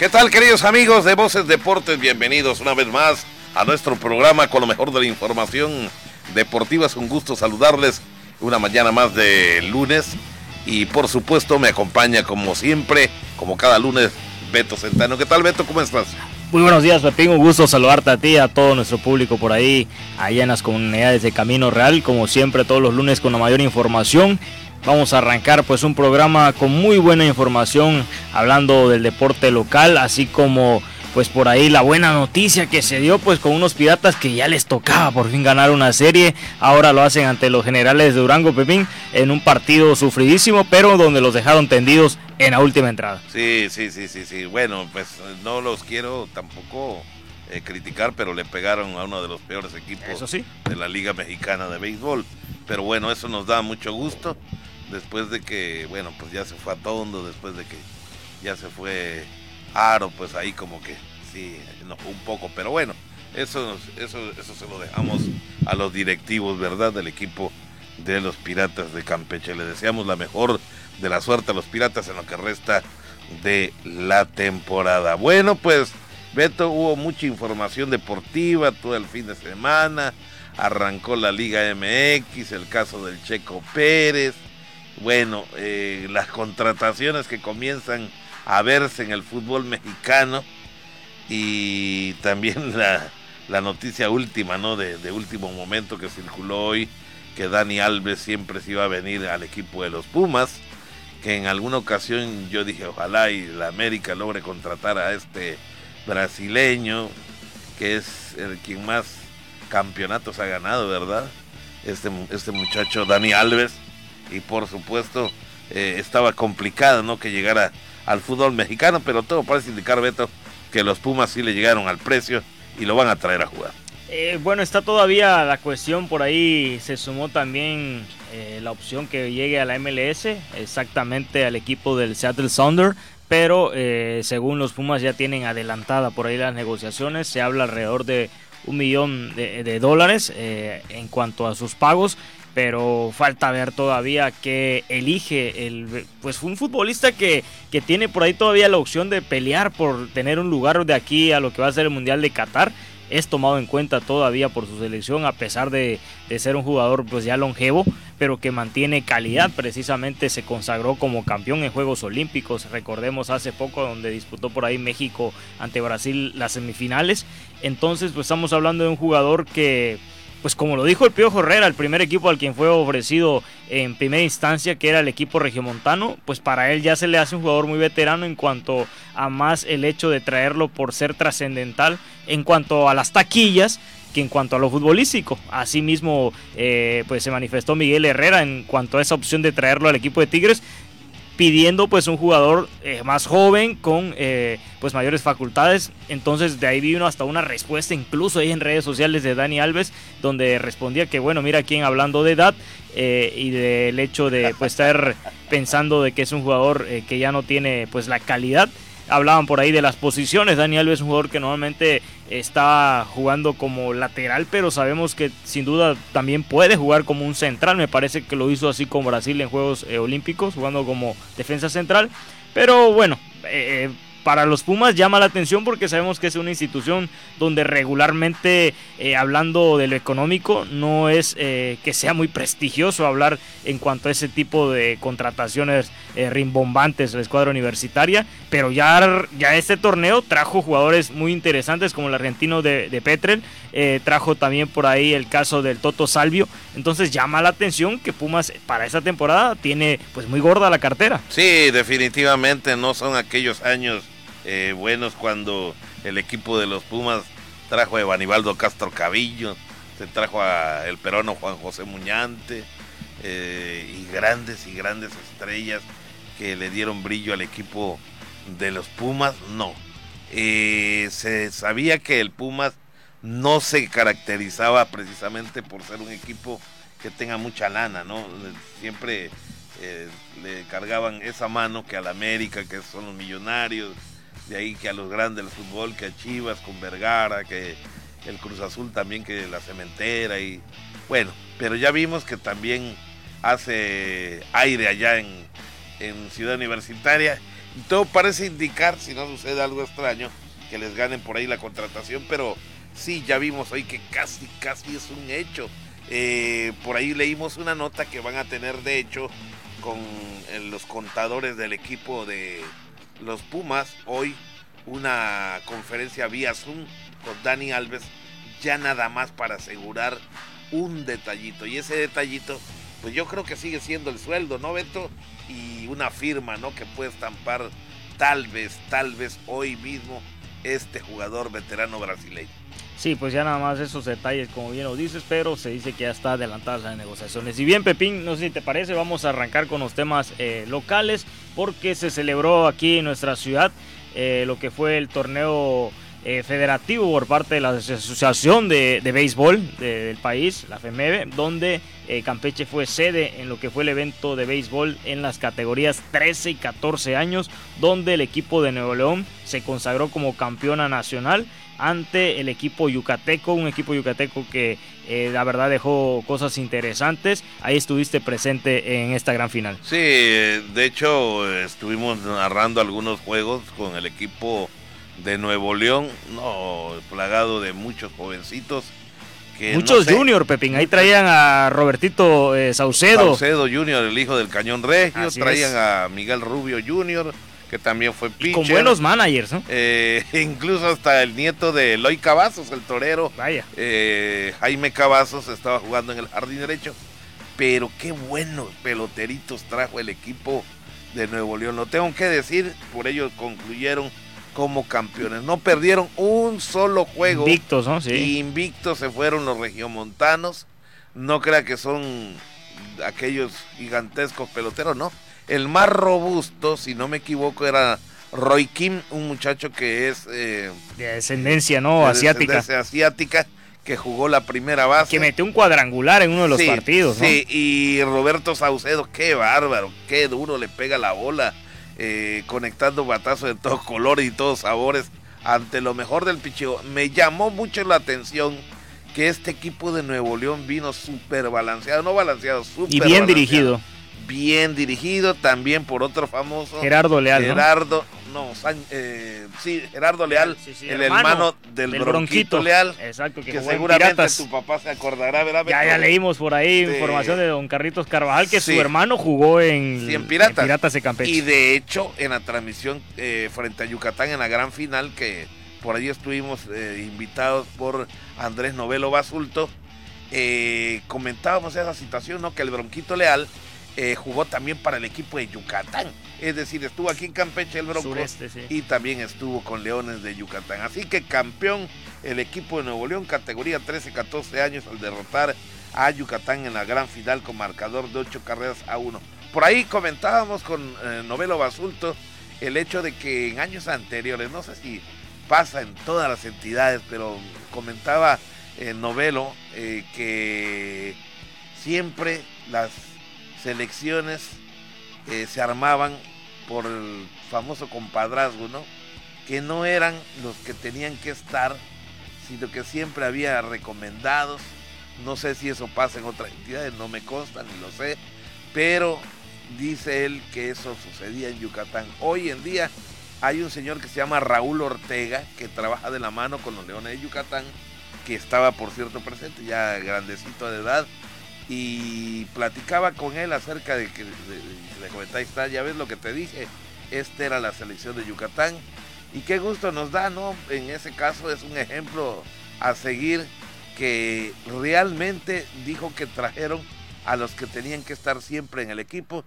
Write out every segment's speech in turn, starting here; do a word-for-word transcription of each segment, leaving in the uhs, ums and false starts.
¿Qué tal, queridos amigos de Voces Deportes? Bienvenidos una vez más a nuestro programa con lo mejor de la información deportiva. Es un gusto saludarles una mañana más de lunes. Y por supuesto me acompaña como siempre, como cada lunes, Beto Centeno. ¿Qué tal, Beto? ¿Cómo estás? Muy buenos días, Pepín. Un gusto saludarte a ti, a todo nuestro público por ahí, allá en las comunidades de Camino Real. Como siempre, todos los lunes con la mayor información. Vamos a arrancar pues un programa con muy buena información, hablando del deporte local, así como pues por ahí la buena noticia que se dio pues con unos Piratas que ya les tocaba por fin ganar una serie. Ahora lo hacen ante los Generales de Durango, Pepín, en un partido sufridísimo, pero donde los dejaron tendidos en la última entrada. Sí, sí, sí, sí, sí. Bueno, pues no los quiero tampoco eh, criticar, pero le pegaron a uno de los peores equipos, eso sí, de la Liga Mexicana de Béisbol. Pero bueno, eso nos da mucho gusto, después de que, bueno, pues ya se fue a Tondo, después de que ya se fue Aro, pues ahí como que sí, no, un poco, pero bueno, eso, eso, eso se lo dejamos a los directivos, ¿verdad?, del equipo de los Piratas de Campeche. Le deseamos la mejor de la suerte a los Piratas en lo que resta de la temporada. Bueno, pues, Beto, hubo mucha información deportiva todo el fin de semana, arrancó la Liga M X, el caso del Checo Pérez. Bueno, eh, las contrataciones que comienzan a verse en el fútbol mexicano, y también la, la noticia última, ¿no?, de, de último momento que circuló hoy, que Dani Alves siempre se iba a venir al equipo de los Pumas, que en alguna ocasión yo dije ojalá y la América logre contratar a este brasileño, que es el quien más campeonatos ha ganado, ¿verdad? Este, este muchacho Dani Alves. Y por supuesto eh, estaba complicado, ¿no?, que llegara al fútbol mexicano, pero todo parece indicar, Beto, que los Pumas sí le llegaron al precio y lo van a traer a jugar. Eh, bueno, está todavía la cuestión por ahí. Se sumó también eh, la opción que llegue a la M L S, exactamente al equipo del Seattle Sounder, pero eh, según los Pumas ya tienen adelantada por ahí las negociaciones. Se habla alrededor de un millón de, de dólares eh, en cuanto a sus pagos, pero falta ver todavía qué elige el, pues fue un futbolista que, que tiene por ahí todavía la opción de pelear por tener un lugar de aquí a lo que va a ser el Mundial de Qatar. Es tomado en cuenta todavía por su selección, a pesar de, de ser un jugador pues ya longevo, pero que mantiene calidad. Precisamente se consagró como campeón en Juegos Olímpicos, recordemos hace poco donde disputó por ahí México ante Brasil las semifinales. Entonces pues estamos hablando de un jugador que, pues como lo dijo el Piojo Herrera, el primer equipo al quien fue ofrecido en primera instancia, que era el equipo regiomontano, pues para él ya se le hace un jugador muy veterano, en cuanto a más el hecho de traerlo por ser trascendental en cuanto a las taquillas que en cuanto a lo futbolístico. Asimismo, eh, pues se manifestó Miguel Herrera en cuanto a esa opción de traerlo al equipo de Tigres, pidiendo pues un jugador eh, más joven, con eh, pues mayores facultades. Entonces de ahí vino hasta una respuesta incluso ahí en redes sociales de Dani Alves, donde respondía que bueno, mira, quién hablando de edad eh, y del hecho de pues estar pensando de que es un jugador eh, que ya no tiene pues la calidad. Hablaban por ahí de las posiciones. Dani Alves es un jugador que normalmente está jugando como lateral, pero sabemos que sin duda también puede jugar como un central. Me parece que lo hizo así con Brasil en Juegos eh, Olímpicos, jugando como defensa central. Pero bueno, eh, para los Pumas llama la atención porque sabemos que es una institución donde regularmente, eh, hablando de lo económico, no es eh, que sea muy prestigioso hablar en cuanto a ese tipo de contrataciones eh, rimbombantes de la escuadra universitaria, pero ya, ya este torneo trajo jugadores muy interesantes como el argentino de, de Petrel, eh, trajo también por ahí el caso del Toto Salvio. Entonces llama la atención que Pumas para esta temporada tiene pues muy gorda la cartera. Sí, definitivamente no son aquellos años Eh, buenos cuando el equipo de los Pumas trajo a Evanibaldo Castro Cabillo, se trajo a el peruano Juan José Muñante, eh, y grandes y grandes estrellas que le dieron brillo al equipo de los Pumas. No, eh, se sabía que el Pumas no se caracterizaba precisamente por ser un equipo que tenga mucha lana, ¿no? Siempre eh, le cargaban esa mano, que al América, que son los millonarios. De ahí que a los grandes del fútbol, que a Chivas con Vergara, que el Cruz Azul también, que la Cementera. Y bueno, pero ya vimos que también hace aire allá en, en Ciudad Universitaria, Todo parece indicar, si no sucede algo extraño, que les ganen por ahí la contratación, pero sí, ya vimos hoy que casi, casi es un hecho. Eh, por ahí leímos una nota que van a tener, de hecho, con los contadores del equipo de los Pumas, hoy una conferencia vía Zoom con Dani Alves, ya nada más para asegurar un detallito, y ese detallito pues yo creo que sigue siendo el sueldo, ¿no, Beto? Y una firma, ¿no?, que puede estampar tal vez, tal vez hoy mismo este jugador veterano brasileño. Sí, pues ya nada más esos detalles, como bien lo dices, pero se dice que ya está adelantadas las negociaciones. Y bien, Pepín, no sé si te parece, vamos a arrancar con los temas eh, locales, porque se celebró aquí en nuestra ciudad eh, lo que fue el torneo eh, federativo por parte de la Asociación de, de Béisbol de, del país, la FEMEBE, donde eh, Campeche fue sede en lo que fue el evento de béisbol en las categorías trece y catorce años, donde el equipo de Nuevo León se consagró como campeona nacional ante el equipo yucateco, un equipo yucateco que eh, la verdad dejó cosas interesantes. Ahí estuviste presente en esta gran final. Sí, de hecho estuvimos narrando algunos juegos con el equipo de Nuevo León, no, plagado de muchos jovencitos. Que muchos no sé, junior, Pepín, ahí traían a Robertito eh, Saucedo. Saucedo junior, el hijo del Cañón Regio. Así traían es. A Miguel Rubio junior, que también fue pitcher. Y con buenos managers, ¿no? Eh, incluso hasta el nieto de Eloy Cavazos, el torero. Vaya. Eh, Jaime Cavazos estaba jugando en el jardín derecho. Pero qué buenos peloteritos trajo el equipo de Nuevo León. Lo tengo que decir, por ello concluyeron como campeones. No perdieron un solo juego. Invictos, ¿no? Sí. Invictos se fueron los regiomontanos. No crea que son aquellos gigantescos peloteros, ¿no? El más robusto, si no me equivoco, era Roy Kim, un muchacho que es... Eh, de descendencia, ¿no? De asiática. Descendencia asiática, que jugó la primera base. Que metió un cuadrangular en uno de los sí, partidos, ¿no? Sí, y Roberto Saucedo, qué bárbaro, qué duro le pega la bola, eh, conectando batazos de todos colores y todos sabores ante lo mejor del picheo. Me llamó mucho la atención que este equipo de Nuevo León vino súper balanceado, no balanceado, súper Y bien balanceado. dirigido. Bien dirigido también por otro famoso, Gerardo Leal. Gerardo, no, no San, eh, sí, Gerardo Leal, sí, sí, el hermano, hermano del, del Bronquito, Bronquito Leal. Exacto, que, que seguramente Piratas. Tu papá se acordará, ¿verdad? Ya, ya leímos por ahí de... información de don Carlitos Carvajal, que sí. Su hermano jugó en, sí, en Piratas, en Piratas de Campeche. Y de hecho, en la transmisión eh, frente a Yucatán, en la gran final, que por ahí estuvimos eh, invitados por Andrés Novelo Basulto, eh, comentábamos esa situación, ¿no? Que el Bronquito Leal Eh, jugó también para el equipo de Yucatán, es decir, estuvo aquí en Campeche el Bronco Sureste, sí. Y también estuvo con Leones de Yucatán, así que campeón el equipo de Nuevo León, categoría trece catorce años, al derrotar a Yucatán en la gran final con marcador de ocho carreras a uno. Por ahí comentábamos con eh, Novelo Basulto el hecho de que en años anteriores, no sé si pasa en todas las entidades, pero comentaba eh, Novelo eh, que siempre las selecciones eh, se armaban por el famoso compadrazgo, ¿no? Que no eran los que tenían que estar, sino que siempre había recomendados. No sé si eso pasa en otras entidades, no me consta, ni lo sé, pero dice él que eso sucedía en Yucatán. Hoy en día hay un señor que se llama Raúl Ortega, que trabaja de la mano con los Leones de Yucatán, que estaba, por cierto, presente, ya grandecito de edad, y platicaba con él acerca de que le comentaba, está, ya ves lo que te dije, esta era la selección de Yucatán, y qué gusto nos da, ¿no? En ese caso es un ejemplo a seguir, que realmente dijo que trajeron a los que tenían que estar siempre en el equipo.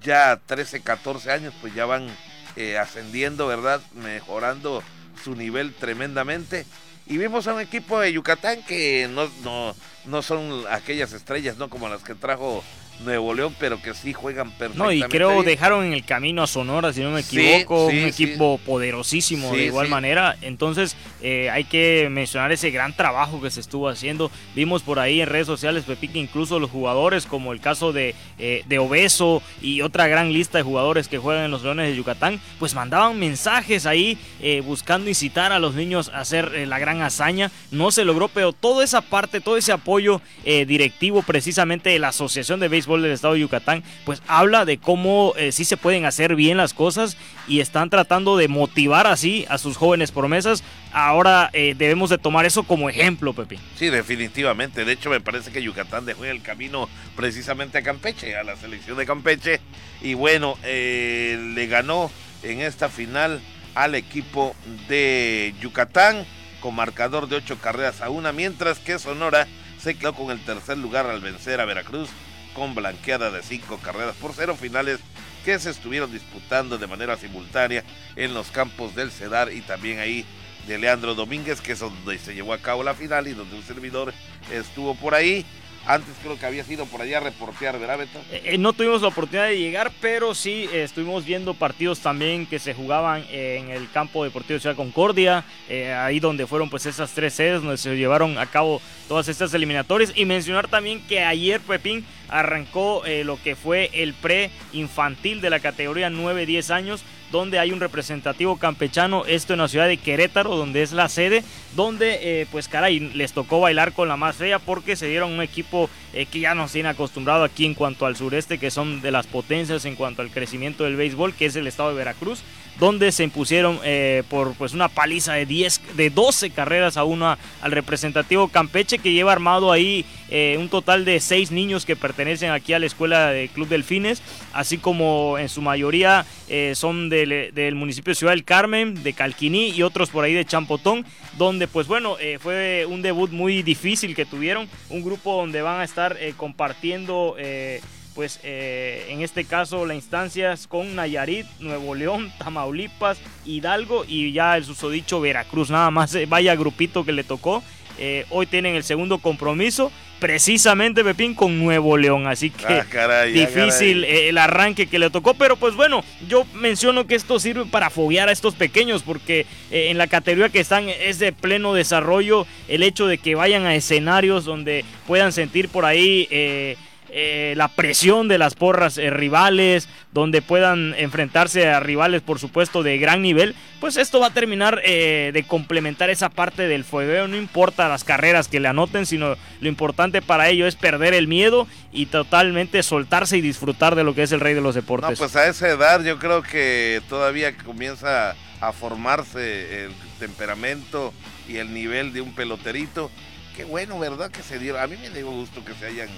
Ya trece, catorce años, pues ya van eh, ascendiendo, ¿verdad? Mejorando su nivel tremendamente. Y vimos a un equipo de Yucatán que no, no, no son aquellas estrellas, ¿no? Como las que trajo Nuevo León, pero que sí juegan perfectamente. No, y creo bien. Dejaron en el camino a Sonora, si no me equivoco, sí, sí, un equipo sí. poderosísimo sí, de igual sí. manera. Entonces eh, hay que mencionar ese gran trabajo que se estuvo haciendo. Vimos por ahí en redes sociales, Pepín, que incluso los jugadores, como el caso de, eh, de Obeso y otra gran lista de jugadores que juegan en los Leones de Yucatán, pues mandaban mensajes ahí eh, buscando incitar a los niños a hacer eh, la gran hazaña. No se logró, pero toda esa parte, todo ese apoyo eh, directivo precisamente de la Asociación de Béisbol béisbol del estado de Yucatán, pues habla de cómo eh, sí se pueden hacer bien las cosas y están tratando de motivar así a sus jóvenes promesas. Ahora eh, debemos de tomar eso como ejemplo, Pepe. Sí, definitivamente. De hecho, me parece que Yucatán dejó el camino precisamente a Campeche, a la selección de Campeche. Y bueno, eh, le ganó en esta final al equipo de Yucatán con marcador de ocho carreras a una, mientras que Sonora se quedó con el tercer lugar al vencer a Veracruz con blanqueada de cinco carreras por cero, finales que se estuvieron disputando de manera simultánea en los campos del CEDAR y también ahí de Leandro Domínguez, que es donde se llevó a cabo la final y donde un servidor estuvo por ahí. Antes creo que había sido por allá a reportear, ¿verdad, Beto? Eh, no tuvimos la oportunidad de llegar, pero sí eh, estuvimos viendo partidos también que se jugaban en el campo deportivo de Ciudad Concordia, eh, ahí donde fueron pues esas tres sedes donde se llevaron a cabo todas estas eliminatorias. Y mencionar también que ayer, Pepín, arrancó eh, lo que fue el pre-infantil de la categoría nueve diez años, donde hay un representativo campechano, esto en la ciudad de Querétaro, donde es la sede, donde eh, pues caray, les tocó bailar con la más fea porque se dieron un equipo eh, que ya nos tiene acostumbrado aquí en cuanto al sureste, que son de las potencias en cuanto al crecimiento del béisbol, que es el estado de Veracruz, donde se impusieron eh, por pues una paliza de diez, de doce carreras a una al representativo Campeche, que lleva armado ahí eh, un total de seis niños que pertenecen aquí a la escuela de Club Delfines, así como en su mayoría eh, son del, del municipio de Ciudad del Carmen, de Calquiní y otros por ahí de Champotón, donde pues bueno, eh, fue un debut muy difícil que tuvieron, un grupo donde van a estar eh, compartiendo... Eh, pues eh, en este caso las instancias con Nayarit, Nuevo León, Tamaulipas, Hidalgo y ya el susodicho Veracruz, nada más eh, vaya grupito que le tocó. Eh, hoy tienen el segundo compromiso, precisamente, Pepín, con Nuevo León, así que ah, caray, difícil ah, eh, el arranque que le tocó, pero pues bueno, yo menciono que esto sirve para foguear a estos pequeños, porque eh, en la categoría que están es de pleno desarrollo, el hecho de que vayan a escenarios donde puedan sentir por ahí... Eh, Eh, la presión de las porras eh, rivales, donde puedan enfrentarse a rivales por supuesto de gran nivel, pues esto va a terminar eh, de complementar esa parte del fogueo. No importa las carreras que le anoten, sino lo importante para ello es perder el miedo y totalmente soltarse y disfrutar de lo que es el rey de los deportes. No, pues a esa edad yo creo que todavía comienza a formarse el temperamento y el nivel de un peloterito. Qué bueno, ¿verdad? Que se dio. A mí me dio gusto que se hayan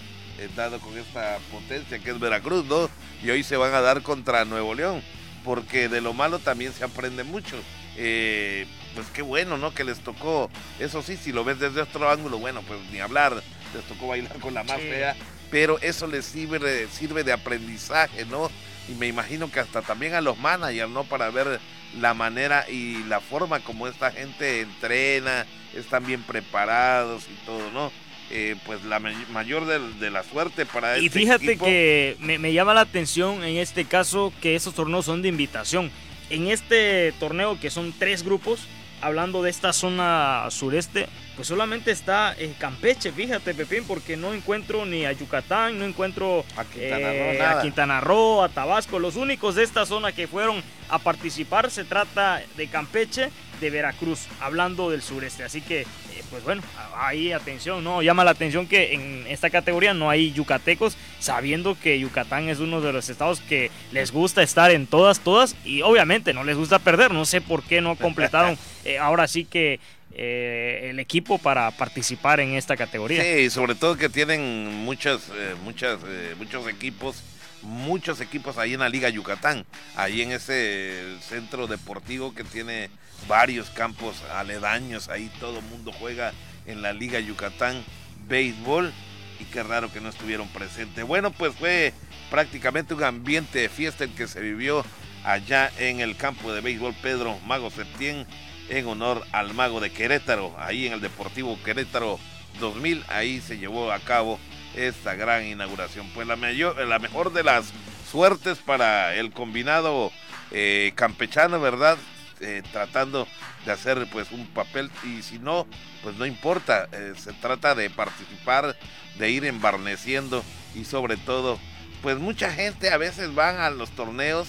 dado con esta potencia que es Veracruz, ¿no? Y hoy se van a dar contra Nuevo León, porque de lo malo también se aprende mucho. Eh, pues qué bueno, ¿no? Que les tocó, eso sí, si lo ves desde otro ángulo, bueno, pues ni hablar, les tocó bailar con la más fea, sí. Pero eso les sirve, sirve de aprendizaje, ¿no? Y me imagino que hasta también a los managers, ¿no? Para ver la manera y la forma como esta gente entrena, están bien preparados y todo, ¿no? Eh, pues la mayor de, de la suerte para y este equipo. Y fíjate que me, me llama la atención en este caso que esos torneos son de invitación. En este torneo, que son tres grupos, hablando de esta zona sureste, pues solamente está eh, Campeche, fíjate, Pepín, porque no encuentro ni a Yucatán, no encuentro a Quintana, eh, Roo, nada. a Quintana Roo, a Tabasco. Los únicos de esta zona que fueron a participar se trata de Campeche, de Veracruz, hablando del sureste. Así que, eh, pues bueno, ahí atención, ¿no? Llama la atención que en esta categoría no hay yucatecos, sabiendo que Yucatán es uno de los estados que les gusta estar en todas, todas, y obviamente no les gusta perder. No sé por qué no completaron eh, ahora sí que eh, el equipo para participar en esta categoría. Sí, y sobre todo que tienen muchas, eh, muchas, eh, muchos equipos, muchos equipos ahí en la Liga Yucatán, ahí en ese centro deportivo que tiene varios campos aledaños, ahí todo el mundo juega en la Liga Yucatán béisbol, y qué raro que no estuvieron presentes. Bueno, pues fue prácticamente un ambiente de fiesta el que se vivió allá en el campo de béisbol Pedro Mago Septién, en honor al Mago de Querétaro, ahí en el Deportivo Querétaro dos mil, ahí se llevó a cabo esta gran inauguración. Pues la, mayor, la mejor de las suertes para el combinado eh, campechano, ¿verdad? Eh, tratando de hacer pues un papel, y si no, pues no importa, eh, se trata de participar, de ir embarneciendo, y sobre todo, pues mucha gente a veces van a los torneos,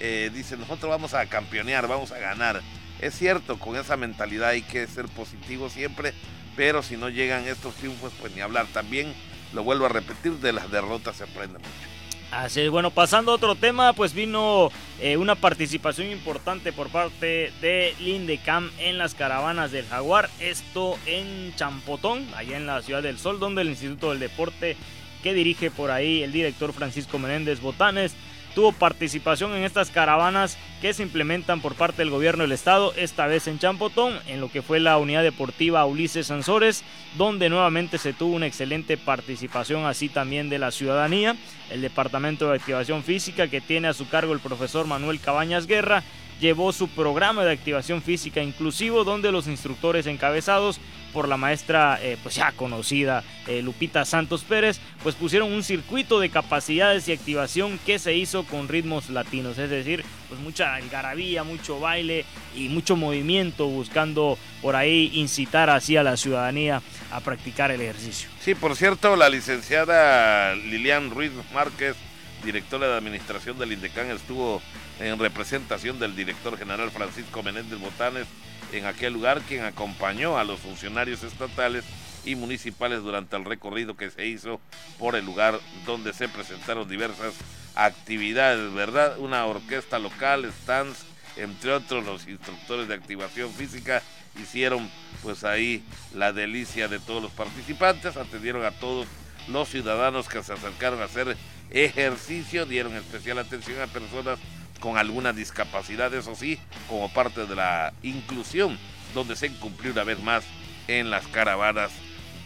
eh, dicen nosotros vamos a campeonear, vamos a ganar. Es cierto, con esa mentalidad hay que ser positivo siempre, pero si no llegan estos triunfos, pues ni hablar. También lo vuelvo a repetir, de las derrotas se aprende mucho. Así es, bueno, pasando a otro tema, pues vino eh, una participación importante por parte de Lindecam en las caravanas del Jaguar, esto en Champotón, allá en la Ciudad del Sol, donde el Instituto del Deporte que dirige por ahí el director Francisco Menéndez Botanes tuvo participación en estas caravanas que se implementan por parte del gobierno del estado, esta vez en Champotón, en lo que fue la unidad deportiva Ulises Sansores, donde nuevamente se tuvo una excelente participación así también de la ciudadanía, el departamento de activación física que tiene a su cargo el profesor Manuel Cabañas Guerra, llevó su programa de activación física inclusivo, donde los instructores encabezados por la maestra eh, pues ya conocida eh, Lupita Santos Pérez, pues pusieron un circuito de capacidades y activación que se hizo con ritmos latinos, es decir, pues mucha algarabía, mucho baile y mucho movimiento, buscando por ahí incitar así a la ciudadanía a practicar el ejercicio. Sí, por cierto, la licenciada Lilian Ruiz Márquez, directora de administración del INDECAN, estuvo en representación del director general Francisco Menéndez Botanes en aquel lugar, quien acompañó a los funcionarios estatales y municipales durante el recorrido que se hizo por el lugar, donde se presentaron diversas actividades, ¿verdad? Una orquesta local, stands, entre otros. Los instructores de activación física hicieron pues ahí la delicia de todos los participantes, atendieron a todos los ciudadanos que se acercaron a hacer ejercicio, dieron especial atención a personas con alguna discapacidad, eso sí, como parte de la inclusión, donde se cumplió una vez más en las caravanas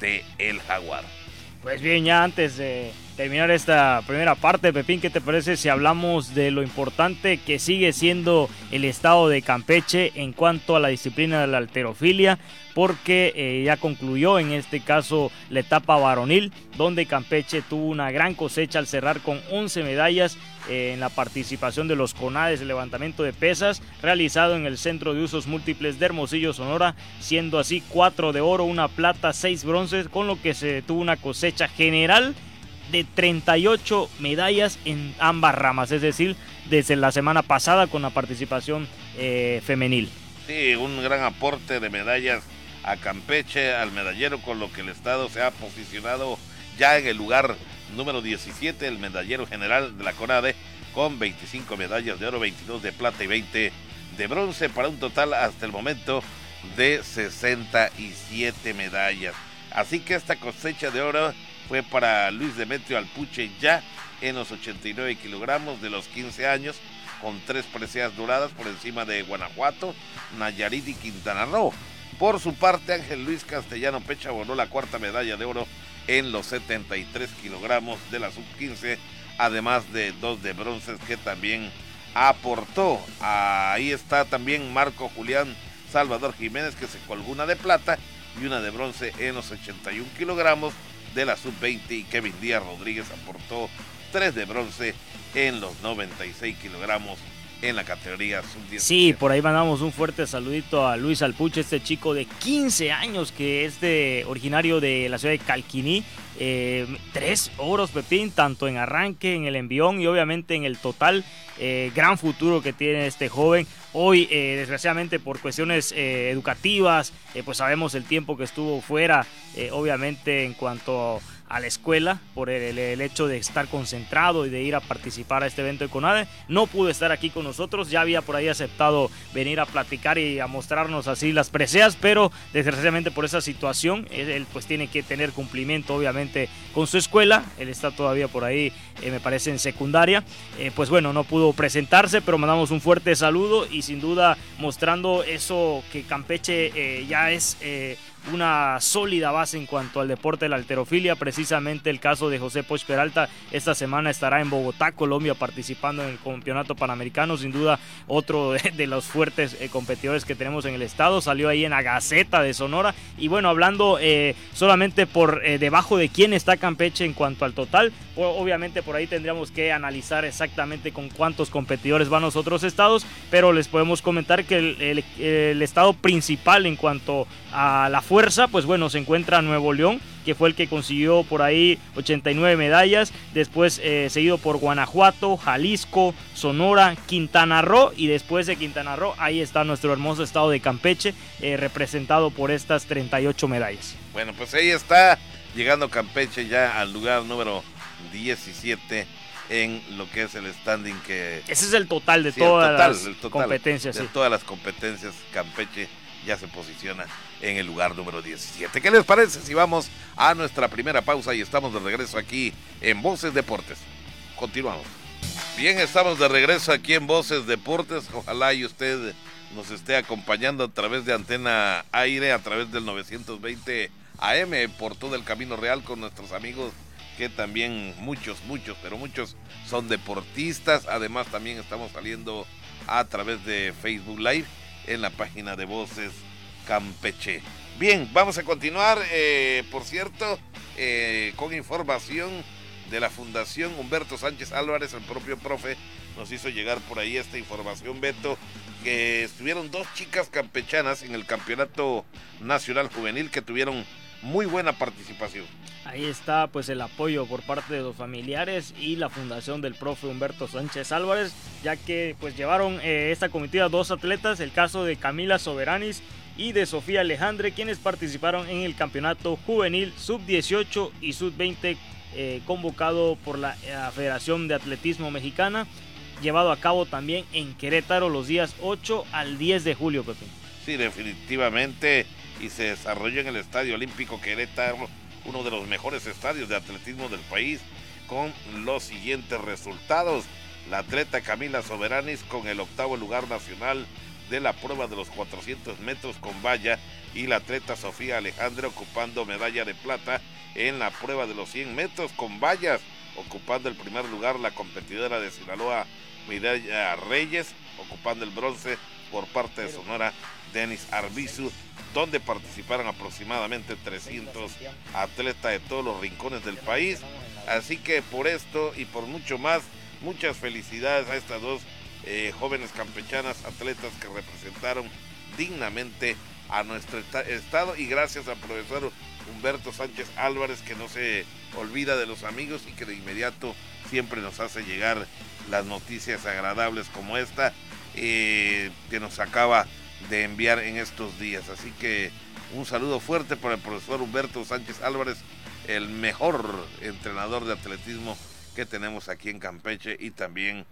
de El Jaguar. Pues bien, ya antes de terminar esta primera parte, Pepín, ¿qué te parece si hablamos de lo importante que sigue siendo el estado de Campeche en cuanto a la disciplina de la halterofilia? Porque eh, ya concluyó en este caso la etapa varonil, donde Campeche tuvo una gran cosecha al cerrar con once medallas eh, en la participación de los CONADEs de levantamiento de pesas, realizado en el Centro de Usos Múltiples de Hermosillo, Sonora, siendo así cuatro de oro, una plata, seis bronces, con lo que se tuvo una cosecha general de treinta y ocho medallas en ambas ramas, es decir, desde la semana pasada con la participación eh, femenil. Sí, un gran aporte de medallas a Campeche, al medallero, con lo que el estado se ha posicionado ya en el lugar número diecisiete, el medallero general de la CONADE, con veinticinco medallas de oro, veintidós de plata y veinte de bronce, para un total hasta el momento de sesenta y siete medallas. Así que esta cosecha de oro fue para Luis Demetrio Alpuche, ya en los ochenta y nueve kilogramos de los quince años, con tres preseas doradas por encima de Guanajuato, Nayarit y Quintana Roo. Por su parte, Ángel Luis Castellano Pecha voló la cuarta medalla de oro en los setenta y tres kilogramos de la sub quince, además de dos de bronces que también aportó. Ahí está también Marco Julián Salvador Jiménez, que se colgó una de plata y una de bronce en los ochenta y uno kilogramos de la sub veinte, y Kevin Díaz Rodríguez aportó tres de bronce en los noventa y seis kilogramos en la categoría sub diez. Sí, por ahí mandamos un fuerte saludito a Luis Alpuche, este chico de quince años que es de, originario de la ciudad de Calquiní. Eh, tres oros, Pepín, tanto en arranque, en el envión y obviamente en el total. Eh, gran futuro que tiene este joven. Hoy, eh, desgraciadamente, por cuestiones eh, educativas, eh, pues sabemos el tiempo que estuvo fuera, eh, obviamente, en cuanto a la escuela, por el, el hecho de estar concentrado y de ir a participar a este evento de CONADE. No pudo estar aquí con nosotros, ya había por ahí aceptado venir a platicar y a mostrarnos así las preseas, pero desgraciadamente por esa situación, él pues tiene que tener cumplimiento obviamente con su escuela, él está todavía por ahí, eh, me parece en secundaria, eh, pues bueno, no pudo presentarse, pero mandamos un fuerte saludo y sin duda mostrando eso que Campeche eh, ya es... Eh, una sólida base en cuanto al deporte de la halterofilia. Precisamente el caso de José Poch Peralta, esta semana estará en Bogotá, Colombia, participando en el campeonato panamericano, sin duda otro de los fuertes competidores que tenemos en el estado, salió ahí en la Gaceta de Sonora. Y bueno, hablando eh, solamente por eh, debajo de quién está Campeche en cuanto al total, obviamente por ahí tendríamos que analizar exactamente con cuántos competidores van los otros estados, pero les podemos comentar que el, el, el estado principal en cuanto a la fuerza, pues bueno, se encuentra Nuevo León, que fue el que consiguió por ahí ochenta y nueve medallas, después eh, seguido por Guanajuato, Jalisco, Sonora, Quintana Roo, y después de Quintana Roo, ahí está nuestro hermoso estado de Campeche, eh, representado por estas treinta y ocho medallas. Bueno, pues ahí está llegando Campeche ya al lugar número diecisiete en lo que es el standing que... Ese es el total de sí, todas el total, las el total competencias. De sí. todas las competencias, Campeche ya se posiciona en el lugar número diecisiete. ¿Qué les parece si vamos a nuestra primera pausa y estamos de regreso aquí en Voces Deportes? Continuamos. Bien, estamos de regreso aquí en Voces Deportes. Ojalá y usted nos esté acompañando a través de Antena Aire, a través del novecientos veinte A M, por todo el Camino Real, con nuestros amigos que también muchos, muchos, pero muchos son deportistas. Además, también estamos saliendo a través de Facebook Live en la página de Voces Campeche. Bien, vamos a continuar, eh, por cierto, eh, con información de la Fundación Humberto Sánchez Álvarez. El propio profe nos hizo llegar por ahí esta información, Beto, que estuvieron dos chicas campechanas en el Campeonato Nacional Juvenil que tuvieron muy buena participación. Ahí está pues el apoyo por parte de los familiares y la fundación del profe Humberto Sánchez Álvarez, ya que pues llevaron eh, esta comitiva dos atletas, el caso de Camila Soberanis y de Sofía Alejandre, quienes participaron en el Campeonato Juvenil sub dieciocho y sub veinte eh, convocado por la Federación de Atletismo Mexicana, llevado a cabo también en Querétaro los días ocho al diez de julio, Pepín. Sí, definitivamente, y se desarrolló en el Estadio Olímpico Querétaro, uno de los mejores estadios de atletismo del país, con los siguientes resultados. La atleta Camila Soberanis con el octavo lugar nacional de la prueba de los cuatrocientos metros con valla, y la atleta Sofía Alejandre ocupando medalla de plata en la prueba de los cien metros con vallas, ocupando el primer lugar la competidora de Sinaloa, Mireya Reyes, ocupando el bronce por parte de Sonora, Denis Arbizu, donde participaron aproximadamente trescientos atletas de todos los rincones del país. Así que por esto y por mucho más, muchas felicidades a estas dos eh, jóvenes campechanas, atletas que representaron dignamente a nuestro estado, y gracias al profesor Humberto Sánchez Álvarez, que no se olvida de los amigos y que de inmediato siempre nos hace llegar las noticias agradables como esta eh, que nos acaba de enviar en estos días. Así que un saludo fuerte para el profesor Humberto Sánchez Álvarez, el mejor entrenador de atletismo que tenemos aquí en Campeche y también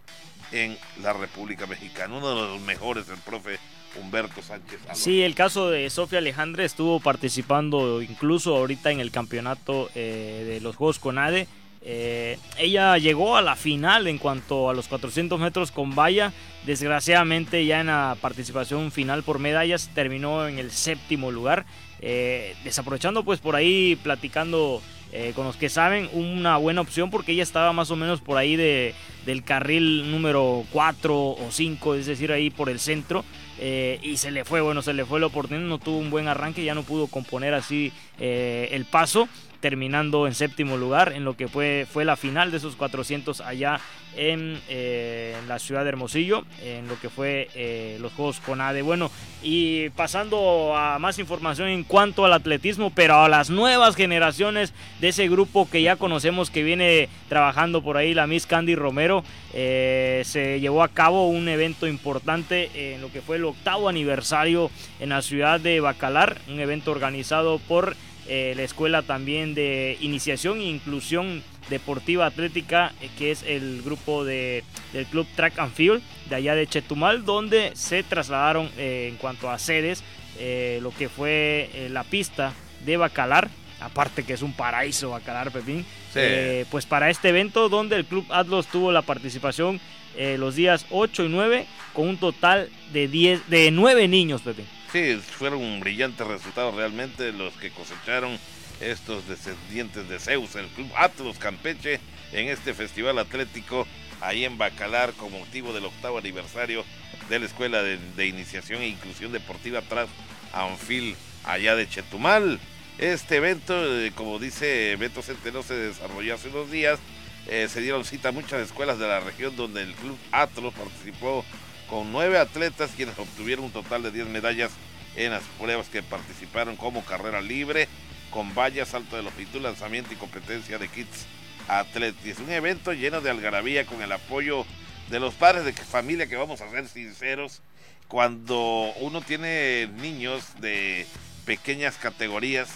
en la República Mexicana. Uno de los mejores, el profe Humberto Sánchez Álvarez. Sí, el caso de Sofía Alejandre estuvo participando incluso ahorita en el campeonato eh, de los Juegos CONADE. Eh, ella llegó a la final en cuanto a los cuatrocientos metros con valla. Desgraciadamente, ya en la participación final por medallas terminó en el séptimo lugar, eh, desaprovechando pues por ahí, platicando eh, con los que saben, una buena opción, porque ella estaba más o menos por ahí de, del carril número cuatro o cinco, es decir, ahí por el centro. Eh, y se le fue, bueno, se le fue la oportunidad, no tuvo un buen arranque, ya no pudo componer así eh, el paso, terminando en séptimo lugar en lo que fue, fue la final de esos cuatrocientos allá en, eh, en la ciudad de Hermosillo, en lo que fue eh, los Juegos CONADE. Bueno, y pasando a más información en cuanto al atletismo, pero a las nuevas generaciones de ese grupo que ya conocemos que viene trabajando por ahí, la Miss Candy Romero, eh, se llevó a cabo un evento importante eh, en lo que fue el octavo aniversario en la ciudad de Bacalar, un evento organizado por eh, la Escuela también de Iniciación e Inclusión Deportiva Atlética, eh, que es el grupo de, del Club Track and Field de allá de Chetumal, donde se trasladaron eh, en cuanto a sedes eh, lo que fue eh, la pista de Bacalar, aparte que es un paraíso Bacalar, Pepín, sí. eh, pues para este evento donde el Club Atlas tuvo la participación Eh, los días ocho y nueve, con un total de diez, de nueve niños, Pepe. Sí, fueron brillantes resultados realmente los que cosecharon estos descendientes de Zeus, el Club Atlas Campeche, en este festival atlético ahí en Bacalar, con motivo del octavo aniversario de la Escuela de, de Iniciación e Inclusión Deportiva Tras Anfil, allá de Chetumal. Este evento, eh, como dice Beto Centeno, se desarrolló hace unos días. Eh, se dieron cita a muchas escuelas de la región, donde el Club Atlas participó con nueve atletas, quienes obtuvieron un total de diez medallas en las pruebas que participaron, como carrera libre, con vallas, salto de longitud, lanzamiento y competencia de Kids Athletics. Un evento lleno de algarabía, con el apoyo de los padres de familia, que vamos a ser sinceros, cuando uno tiene niños de pequeñas categorías,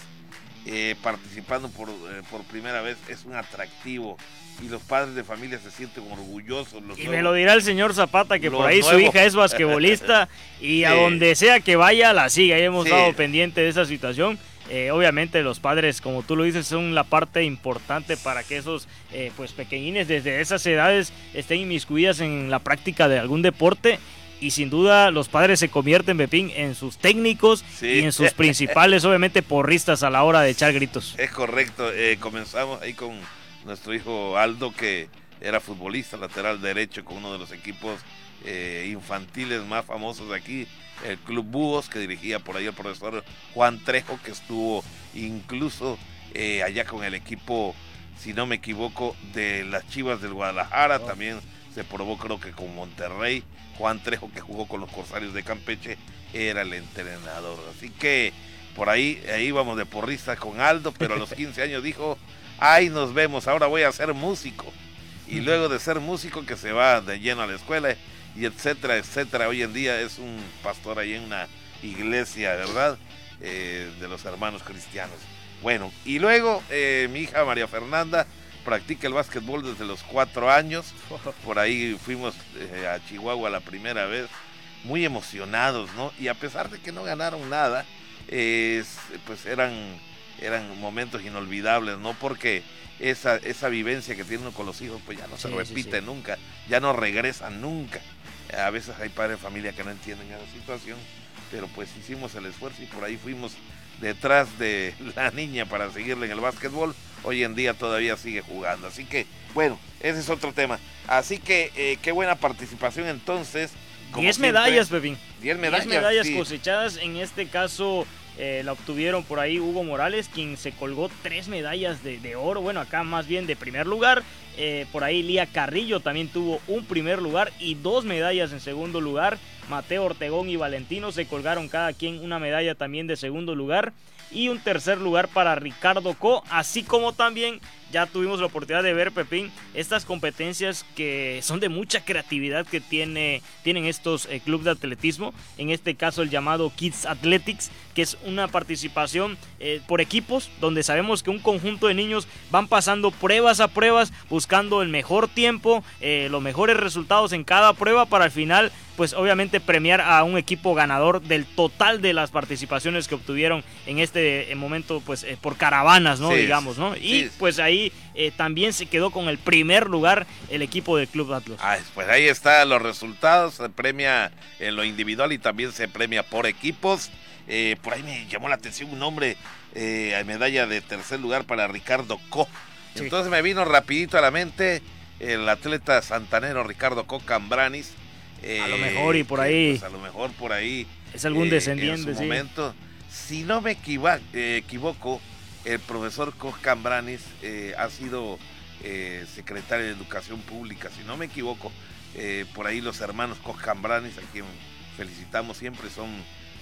eh, participando por, eh, por primera vez, es un atractivo. Y los padres de familia se sienten orgullosos. Los y nuevos, me lo dirá el señor Zapata, que por ahí nuevos. Su hija es basquetbolista y a sí. donde sea que vaya la siga. Y hemos sí. estado pendiente de esa situación. Eh, obviamente los padres, como tú lo dices, son la parte importante para que esos eh, pues pequeñines desde esas edades estén inmiscuidas en la práctica de algún deporte. Y sin duda los padres se convierten, Pepín, en sus técnicos sí. y en sus principales, obviamente, porristas a la hora de echar gritos. Es correcto. Eh, comenzamos ahí con nuestro hijo Aldo, que era futbolista, lateral derecho, con uno de los equipos eh, infantiles más famosos de aquí, el Club Búhos, que dirigía por ahí el profesor Juan Trejo, que estuvo incluso eh, allá con el equipo, si no me equivoco, de las Chivas del Guadalajara, oh. también se probó creo que con Monterrey. Juan Trejo, que jugó con los Corsarios de Campeche, era el entrenador. Así que por ahí, ahí íbamos de porristas con Aldo, pero a los quince años dijo: ahí nos vemos, ahora voy a ser músico. Y luego de ser músico, que se va de lleno a la escuela, y etcétera, etcétera. Hoy en día es un pastor ahí en una iglesia, ¿verdad? Eh, de los hermanos cristianos. Bueno, y luego eh, mi hija María Fernanda practica el básquetbol desde los cuatro años. Por ahí fuimos eh, a Chihuahua la primera vez, muy emocionados, ¿no? Y a pesar de que no ganaron nada, eh, pues eran... eran momentos inolvidables, ¿no? Porque esa, esa vivencia que tiene uno con los hijos, pues ya no se sí, repite sí, sí. nunca, ya no regresan nunca. A veces hay padres de familia que no entienden esa situación, pero pues hicimos el esfuerzo y por ahí fuimos detrás de la niña para seguirle en el básquetbol. Hoy en día todavía sigue jugando, así que, bueno, ese es otro tema. Así que, eh, qué buena participación entonces. diez medallas, Pepín. diez medallas, medallas sí. cosechadas, en este caso... Eh, la obtuvieron por ahí Hugo Morales, quien se colgó tres medallas de, de oro, bueno, acá más bien de primer lugar. Eh, por ahí Lía Carrillo también tuvo un primer lugar y dos medallas en segundo lugar. Mateo Ortegón y Valentino se colgaron cada quien una medalla también de segundo lugar y un tercer lugar para Ricardo Co, así como también ya tuvimos la oportunidad de ver, Pepín, estas competencias que son de mucha creatividad que tiene, tienen estos eh, clubes de atletismo, en este caso el llamado Kids Athletics, que es una participación eh, por equipos, donde sabemos que un conjunto de niños van pasando pruebas a pruebas, buscando el mejor tiempo, eh, los mejores resultados en cada prueba para al final, pues obviamente premiar a un equipo ganador del total de las participaciones que obtuvieron en este momento, pues eh, por caravanas, ¿no? Sí, digamos, ¿no? Sí. Y pues ahí eh, también se quedó con el primer lugar el equipo del Club Atlas. Ah, pues ahí están los resultados, se premia en lo individual y también se premia por equipos. Eh, por ahí me llamó la atención un nombre, eh, medalla de tercer lugar para Ricardo Co. Sí. Entonces me vino rapidito a la mente el atleta santanero Ricardo Co Cambranis. Eh, a lo mejor y por ahí. Pues a lo mejor por ahí. Es algún eh, descendiente, en su sí. momento. Si no me equiva- eh, equivoco, el profesor Co Cambranis eh, ha sido eh, secretario de Educación Pública. Si no me equivoco, eh, por ahí los hermanos Co Cambranis, a quien felicitamos siempre, son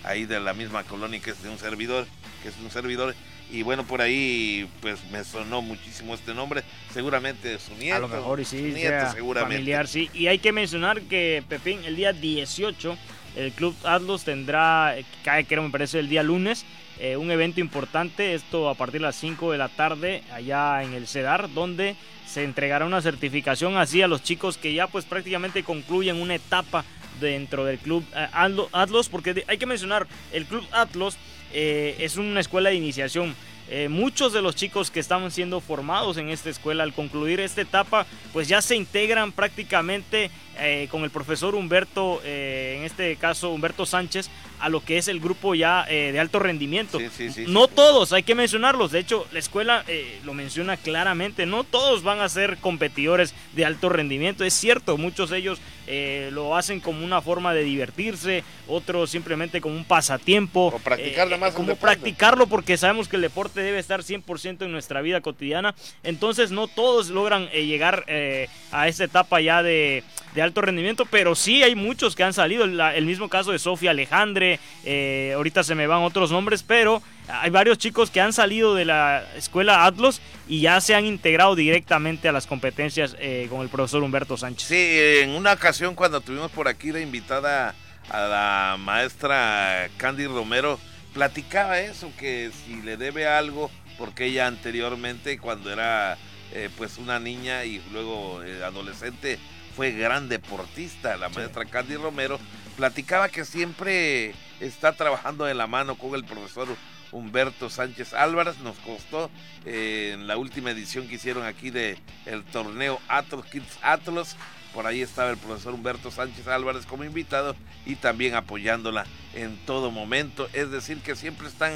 ahí de la misma colonia que es de un servidor, que es un servidor. Y bueno, por ahí pues me sonó muchísimo este nombre, seguramente su nieto. A lo mejor y sí, su nieto, sea seguramente. Familiar, sí. Y hay que mencionar que, Pepín, el día dieciocho el Club Atlas tendrá, cae creo me parece el día lunes, eh, un evento importante, esto a partir de las cinco de la tarde allá en el CEDAR, donde se entregará una certificación así a los chicos que ya pues prácticamente concluyen una etapa dentro del Club Atlas, porque hay que mencionar, el Club Atlas Eh, es una escuela de iniciación. Eh, muchos de los chicos que están siendo formados en esta escuela al concluir esta etapa, pues ya se integran prácticamente eh, con el profesor Humberto, eh, en este caso Humberto Sánchez, a lo que es el grupo ya eh, de alto rendimiento. Sí, sí, sí, no sí, todos, sí. hay que mencionarlos. De hecho, la escuela eh, lo menciona claramente, no todos van a ser competidores de alto rendimiento. Es cierto, muchos de ellos eh, lo hacen como una forma de divertirse, otros simplemente como un pasatiempo. O practicarlo eh, más. Como practicarlo, porque sabemos que el deporte debe estar cien por ciento en nuestra vida cotidiana. Entonces, no todos logran eh, llegar eh, a esta etapa ya de... de alto rendimiento, pero sí hay muchos que han salido, la, el mismo caso de Sofía Alejandre, eh, ahorita se me van otros nombres, pero hay varios chicos que han salido de la escuela Atlas y ya se han integrado directamente a las competencias eh, con el profesor Humberto Sánchez. Sí, en una ocasión cuando tuvimos por aquí la invitada a la maestra Candy Romero, platicaba eso, que si le debe algo, porque ella anteriormente, cuando era eh, pues una niña y luego eh, adolescente, fue gran deportista. La maestra sí. Candy Romero platicaba que siempre está trabajando de la mano con el profesor Humberto Sánchez Álvarez. Nos costó eh, en la última edición que hicieron aquí de el torneo Atlas Kids Atlas. Por ahí estaba el profesor Humberto Sánchez Álvarez como invitado y también apoyándola en todo momento. Es decir, que siempre están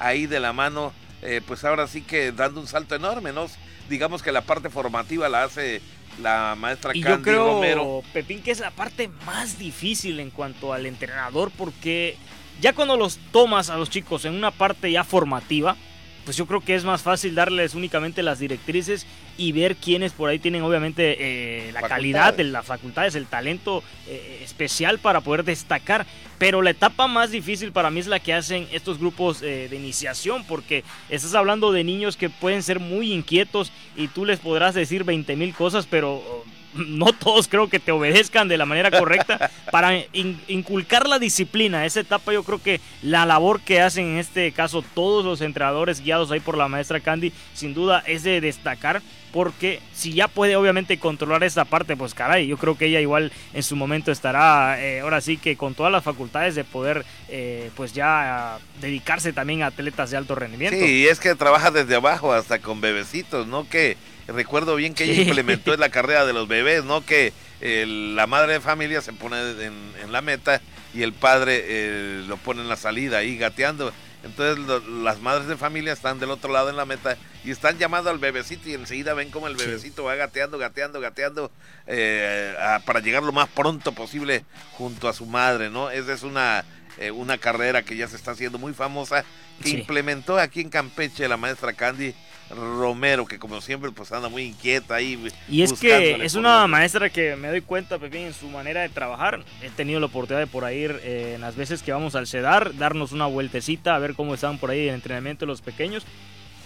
ahí de la mano, eh, pues ahora sí que dando un salto enorme, ¿no? Digamos que la parte formativa la hace la maestra Candy Romero. Y yo creo, Romero. Pepín, que es la parte más difícil en cuanto al entrenador, porque ya cuando los tomas a los chicos en una parte ya formativa, pues yo creo que es más fácil darles únicamente las directrices y ver quiénes por ahí tienen obviamente eh, la facultades. calidad, las facultades, el talento eh, especial para poder destacar. Pero la etapa más difícil para mí es la que hacen estos grupos eh, de iniciación, porque estás hablando de niños que pueden ser muy inquietos y tú les podrás decir veinte mil cosas, pero no todos creo que te obedezcan de la manera correcta para in- inculcar la disciplina. Esa etapa yo creo que la labor que hacen en este caso todos los entrenadores guiados ahí por la maestra Candy, sin duda es de destacar, porque si ya puede obviamente controlar esa parte, pues caray, yo creo que ella igual en su momento estará eh, ahora sí que con todas las facultades de poder eh, pues ya eh, dedicarse también a atletas de alto rendimiento. Sí, es que trabaja desde abajo hasta con bebecitos, ¿no? Que recuerdo bien que ella sí. implementó en la carrera de los bebés, ¿no? Que eh, la madre de familia se pone en, en la meta y el padre eh, lo pone en la salida ahí gateando. Entonces lo, las madres de familia están del otro lado en la meta y están llamando al bebecito y enseguida ven como el bebecito sí. va gateando, gateando, gateando eh, a, para llegar lo más pronto posible junto a su madre, ¿no? Esa es una, eh, una carrera que ya se está haciendo muy famosa, que sí. implementó aquí en Campeche la maestra Candy Romero, que como siempre pues anda muy inquieta ahí. Y es que es una maestra que me doy cuenta, Pepín, en su manera de trabajar. He tenido la oportunidad de por ahí eh, en las veces que vamos al CEDAR, darnos una vueltecita a ver cómo están por ahí el entrenamiento de los pequeños,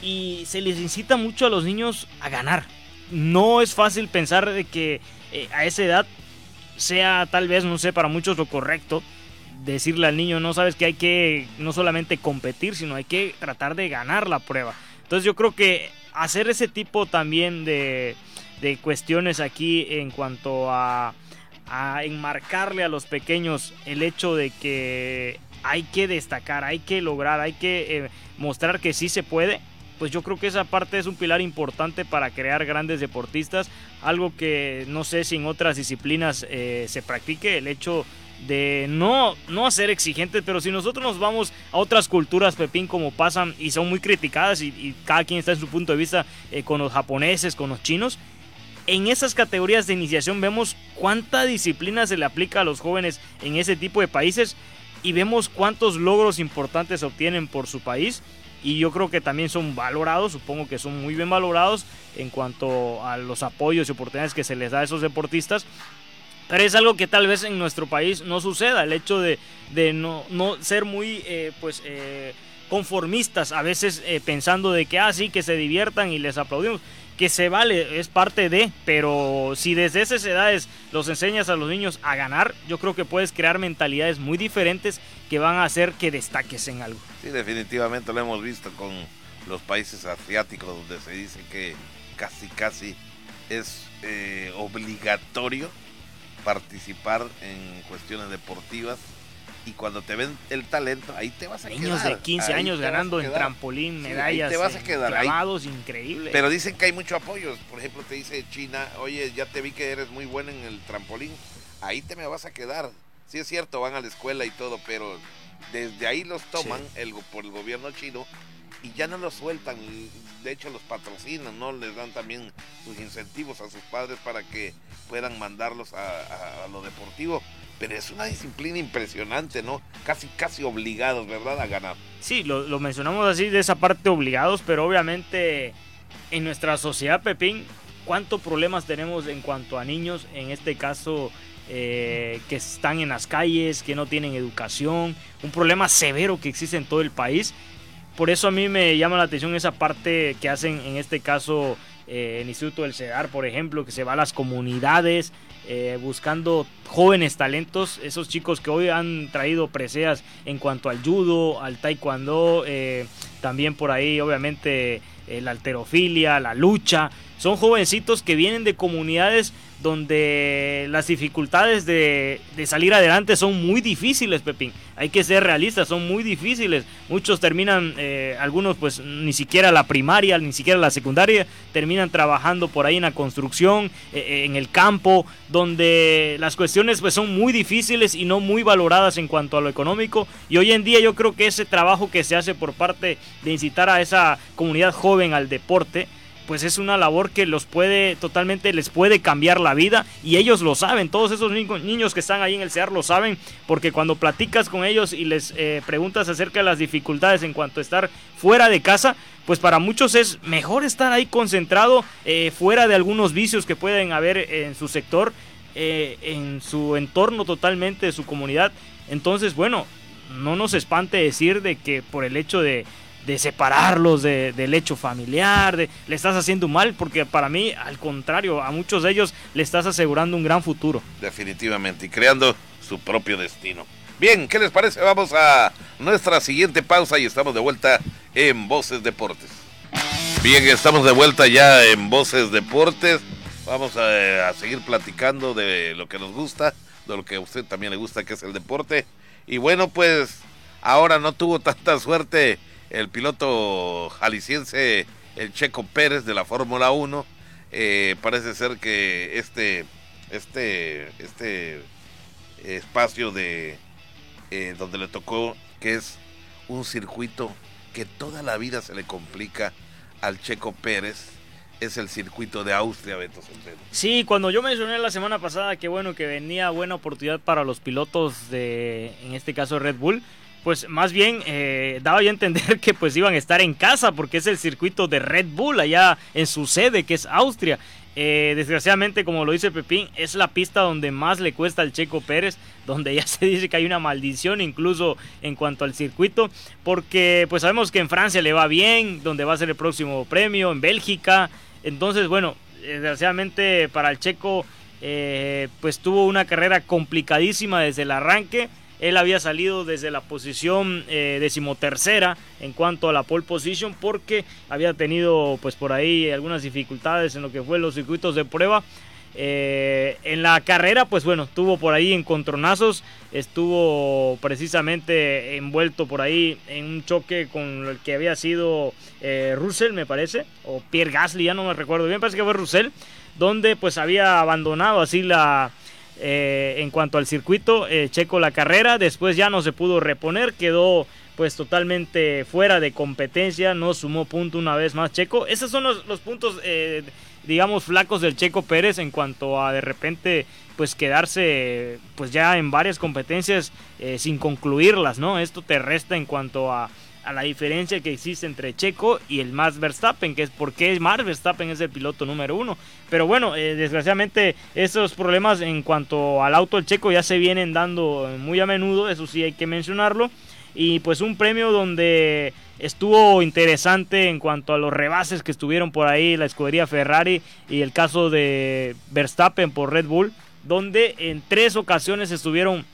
y se les incita mucho a los niños a ganar. No es fácil pensar de que eh, a esa edad sea tal vez, no sé, para muchos lo correcto decirle al niño, no sabes que hay que no solamente competir, sino hay que tratar de ganar la prueba. Entonces yo creo que hacer ese tipo también de, de cuestiones aquí en cuanto a, a enmarcarle a los pequeños el hecho de que hay que destacar, hay que lograr, hay que eh, mostrar que sí se puede, pues yo creo que esa parte es un pilar importante para crear grandes deportistas, algo que no sé si en otras disciplinas eh, se practique, el hecho de no, no ser exigentes, pero si nosotros nos vamos a otras culturas, Pepín, como pasan y son muy criticadas y, y cada quien está en su punto de vista eh, con los japoneses, con los chinos, en esas categorías de iniciación vemos cuánta disciplina se le aplica a los jóvenes en ese tipo de países y vemos cuántos logros importantes obtienen por su país. Y yo creo que también son valorados, supongo que son muy bien valorados en cuanto a los apoyos y oportunidades que se les da a esos deportistas. Pero es algo que tal vez en nuestro país no suceda, el hecho de, de no, no ser muy eh, pues, eh, conformistas, a veces eh, pensando de que, ah, sí, que se diviertan y les aplaudimos, que se vale, es parte de, pero si desde esas edades los enseñas a los niños a ganar, yo creo que puedes crear mentalidades muy diferentes que van a hacer que destaques en algo. Sí, definitivamente lo hemos visto con los países asiáticos, donde se dice que casi casi es eh, obligatorio participar en cuestiones deportivas, y cuando te ven el talento, ahí te vas a niños quedar. Niños de quince ahí años ganando en trampolín, medallas, sí, te vas a quedar clavados, ahí. Increíble. Pero dicen que hay mucho apoyo. Por ejemplo, te dice China, oye, ya te vi que eres muy bueno en el trampolín, ahí te me vas a quedar. Sí es cierto, van a la escuela y todo, pero desde ahí los toman sí. el, por el gobierno chino y ya no los sueltan. De hecho, los patrocinan, ¿no? Les dan también sus incentivos a sus padres para que puedan mandarlos a, a, a lo deportivo. Pero es una disciplina impresionante, ¿no? Casi, casi obligados, ¿verdad? A ganar. Sí, lo, lo mencionamos así, de esa parte obligados, pero obviamente en nuestra sociedad, Pepín, ¿cuántos problemas tenemos en cuanto a niños? En este caso, eh, que están en las calles, que no tienen educación. Un problema severo que existe en todo el país. Por eso a mí me llama la atención esa parte que hacen en este caso eh, el Instituto del CEDAR, por ejemplo, que se va a las comunidades eh, buscando jóvenes talentos, esos chicos que hoy han traído preseas en cuanto al judo, al taekwondo, eh, también por ahí obviamente eh, la halterofilia, la lucha. Son jovencitos que vienen de comunidades donde las dificultades de, de salir adelante son muy difíciles, Pepín. Hay que ser realistas, son muy difíciles. Muchos terminan, eh, algunos pues ni siquiera la primaria, ni siquiera la secundaria, terminan trabajando por ahí en la construcción, eh, en el campo, donde las cuestiones pues son muy difíciles y no muy valoradas en cuanto a lo económico. Y hoy en día yo creo que ese trabajo que se hace por parte de incitar a esa comunidad joven al deporte, pues es una labor que los puede, totalmente les puede cambiar la vida, y ellos lo saben, todos esos niños que están ahí en el CEDAR lo saben, porque cuando platicas con ellos y les eh, preguntas acerca de las dificultades en cuanto a estar fuera de casa, pues para muchos es mejor estar ahí concentrado, eh, fuera de algunos vicios que pueden haber en su sector, eh, en su entorno totalmente, de su comunidad. Entonces, bueno, no nos espante decir de que por el hecho de de separarlos de, del hecho familiar, de, le estás haciendo mal, porque para mí, al contrario, a muchos de ellos le estás asegurando un gran futuro. Definitivamente, y creando su propio destino. Bien, ¿qué les parece? Vamos a nuestra siguiente pausa y estamos de vuelta en Voces Deportes. Bien, estamos de vuelta ya en Voces Deportes. Vamos a, a seguir platicando de lo que nos gusta, de lo que a usted también le gusta, que es el deporte. Y bueno, pues, ahora no tuvo tanta suerte el piloto jalisciense, el Checo Pérez, de la Fórmula uno. Eh, parece ser que este este este espacio de eh, donde le tocó, que es un circuito que toda la vida se le complica al Checo Pérez, es el circuito de Austria, Beto Centeno. Sí, cuando yo mencioné la semana pasada que bueno, que venía buena oportunidad para los pilotos de, en este caso, Red Bull, pues más bien eh, daba ya a entender que pues iban a estar en casa, porque es el circuito de Red Bull allá en su sede, que es Austria. Eh, desgraciadamente, como lo dice Pepín, es la pista donde más le cuesta al Checo Pérez, donde ya se dice que hay una maldición incluso en cuanto al circuito, porque pues sabemos que en Francia le va bien, donde va a ser el próximo premio, en Bélgica. Entonces, bueno, desgraciadamente para el Checo eh, pues tuvo una carrera complicadísima desde el arranque. Él había salido desde la posición eh, decimotercera en cuanto a la pole position, porque había tenido pues por ahí algunas dificultades en lo que fue los circuitos de prueba. Eh, en la carrera pues bueno, tuvo por ahí encontronazos, estuvo precisamente envuelto por ahí en un choque con el que había sido eh, Russell, me parece, o Pierre Gasly, ya no me recuerdo bien, parece que fue Russell, donde pues había abandonado así la... Eh, en cuanto al circuito, eh, Checo la carrera, después ya no se pudo reponer, quedó pues totalmente fuera de competencia, no sumó punto una vez más Checo. Esos son los, los puntos eh, digamos flacos del Checo Pérez en cuanto a de repente pues quedarse pues ya en varias competencias eh, sin concluirlas, ¿no? Esto te resta en cuanto a a la diferencia que existe entre Checo y el Max Verstappen, que es porque Max Verstappen es el piloto número uno. Pero bueno, eh, desgraciadamente esos problemas en cuanto al auto del Checo ya se vienen dando muy a menudo, eso sí hay que mencionarlo. Y pues un premio donde estuvo interesante en cuanto a los rebases que estuvieron por ahí la escudería Ferrari y el caso de Verstappen por Red Bull, donde en tres ocasiones estuvieron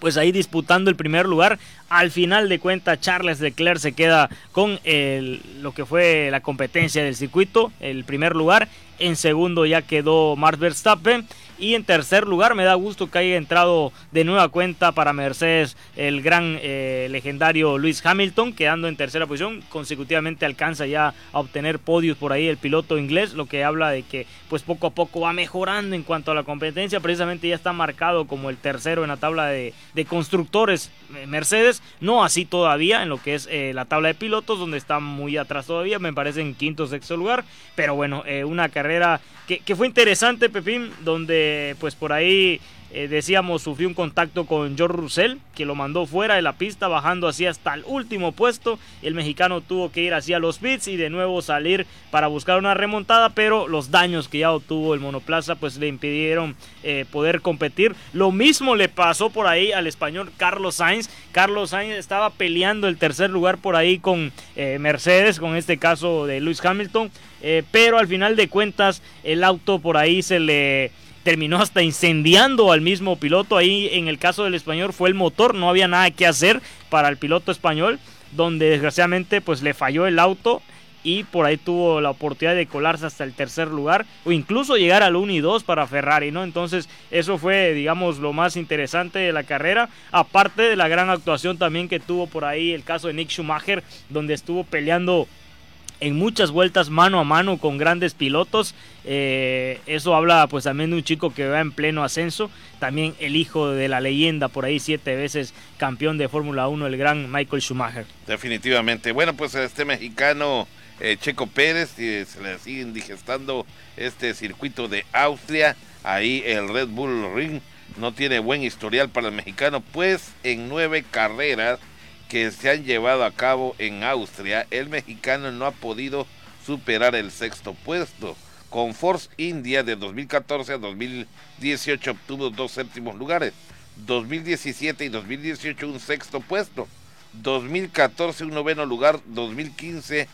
pues ahí disputando el primer lugar. Al final de cuentas, Charles Leclerc se queda con el, lo que fue la competencia del circuito, el primer lugar. En segundo ya quedó Max Verstappen. Y en tercer lugar, me da gusto que haya entrado de nueva cuenta para Mercedes el gran eh, legendario Lewis Hamilton, quedando en tercera posición. Consecutivamente alcanza ya a obtener podios por ahí el piloto inglés, lo que habla de que pues poco a poco va mejorando en cuanto a la competencia. Precisamente ya está marcado como el tercero en la tabla de, de constructores Mercedes, no así todavía en lo que es eh, la tabla de pilotos, donde está muy atrás todavía, me parece en quinto o sexto lugar. Pero bueno, eh, una carrera que, que fue interesante, Pepín, donde eh, pues por ahí eh, decíamos, sufrió un contacto con George Russell, que lo mandó fuera de la pista, bajando así hasta el último puesto. El mexicano tuvo que ir hacia los pits y de nuevo salir para buscar una remontada, pero los daños que ya obtuvo el monoplaza pues le impidieron eh, poder competir. Lo mismo le pasó por ahí al español Carlos Sainz. Carlos Sainz estaba peleando el tercer lugar por ahí con eh, Mercedes, con este caso de Lewis Hamilton, eh, pero al final de cuentas el auto por ahí se le terminó hasta incendiando al mismo piloto. Ahí en el caso del español fue el motor, no había nada que hacer para el piloto español, donde desgraciadamente pues le falló el auto y por ahí tuvo la oportunidad de colarse hasta el tercer lugar o incluso llegar al uno y dos para Ferrari, ¿no? Entonces eso fue, digamos, lo más interesante de la carrera, aparte de la gran actuación también que tuvo por ahí el caso de Nick Schumacher, donde estuvo peleando en muchas vueltas mano a mano con grandes pilotos. Eh, eso habla pues también de un chico que va en pleno ascenso. También el hijo de la leyenda, por ahí siete veces campeón de Fórmula uno, el gran Michael Schumacher. Definitivamente. Bueno, pues a este mexicano eh, Checo Pérez eh, se le siguen digestando este circuito de Austria. Ahí el Red Bull Ring no tiene buen historial para el mexicano, pues en nueve carreras que se han llevado a cabo en Austria, el mexicano no ha podido superar el sexto puesto. Con Force India de dos mil catorce a dos mil dieciocho obtuvo dos séptimos lugares, dos mil diecisiete y dos mil dieciocho un sexto puesto, dos mil catorce un noveno lugar, dos mil quince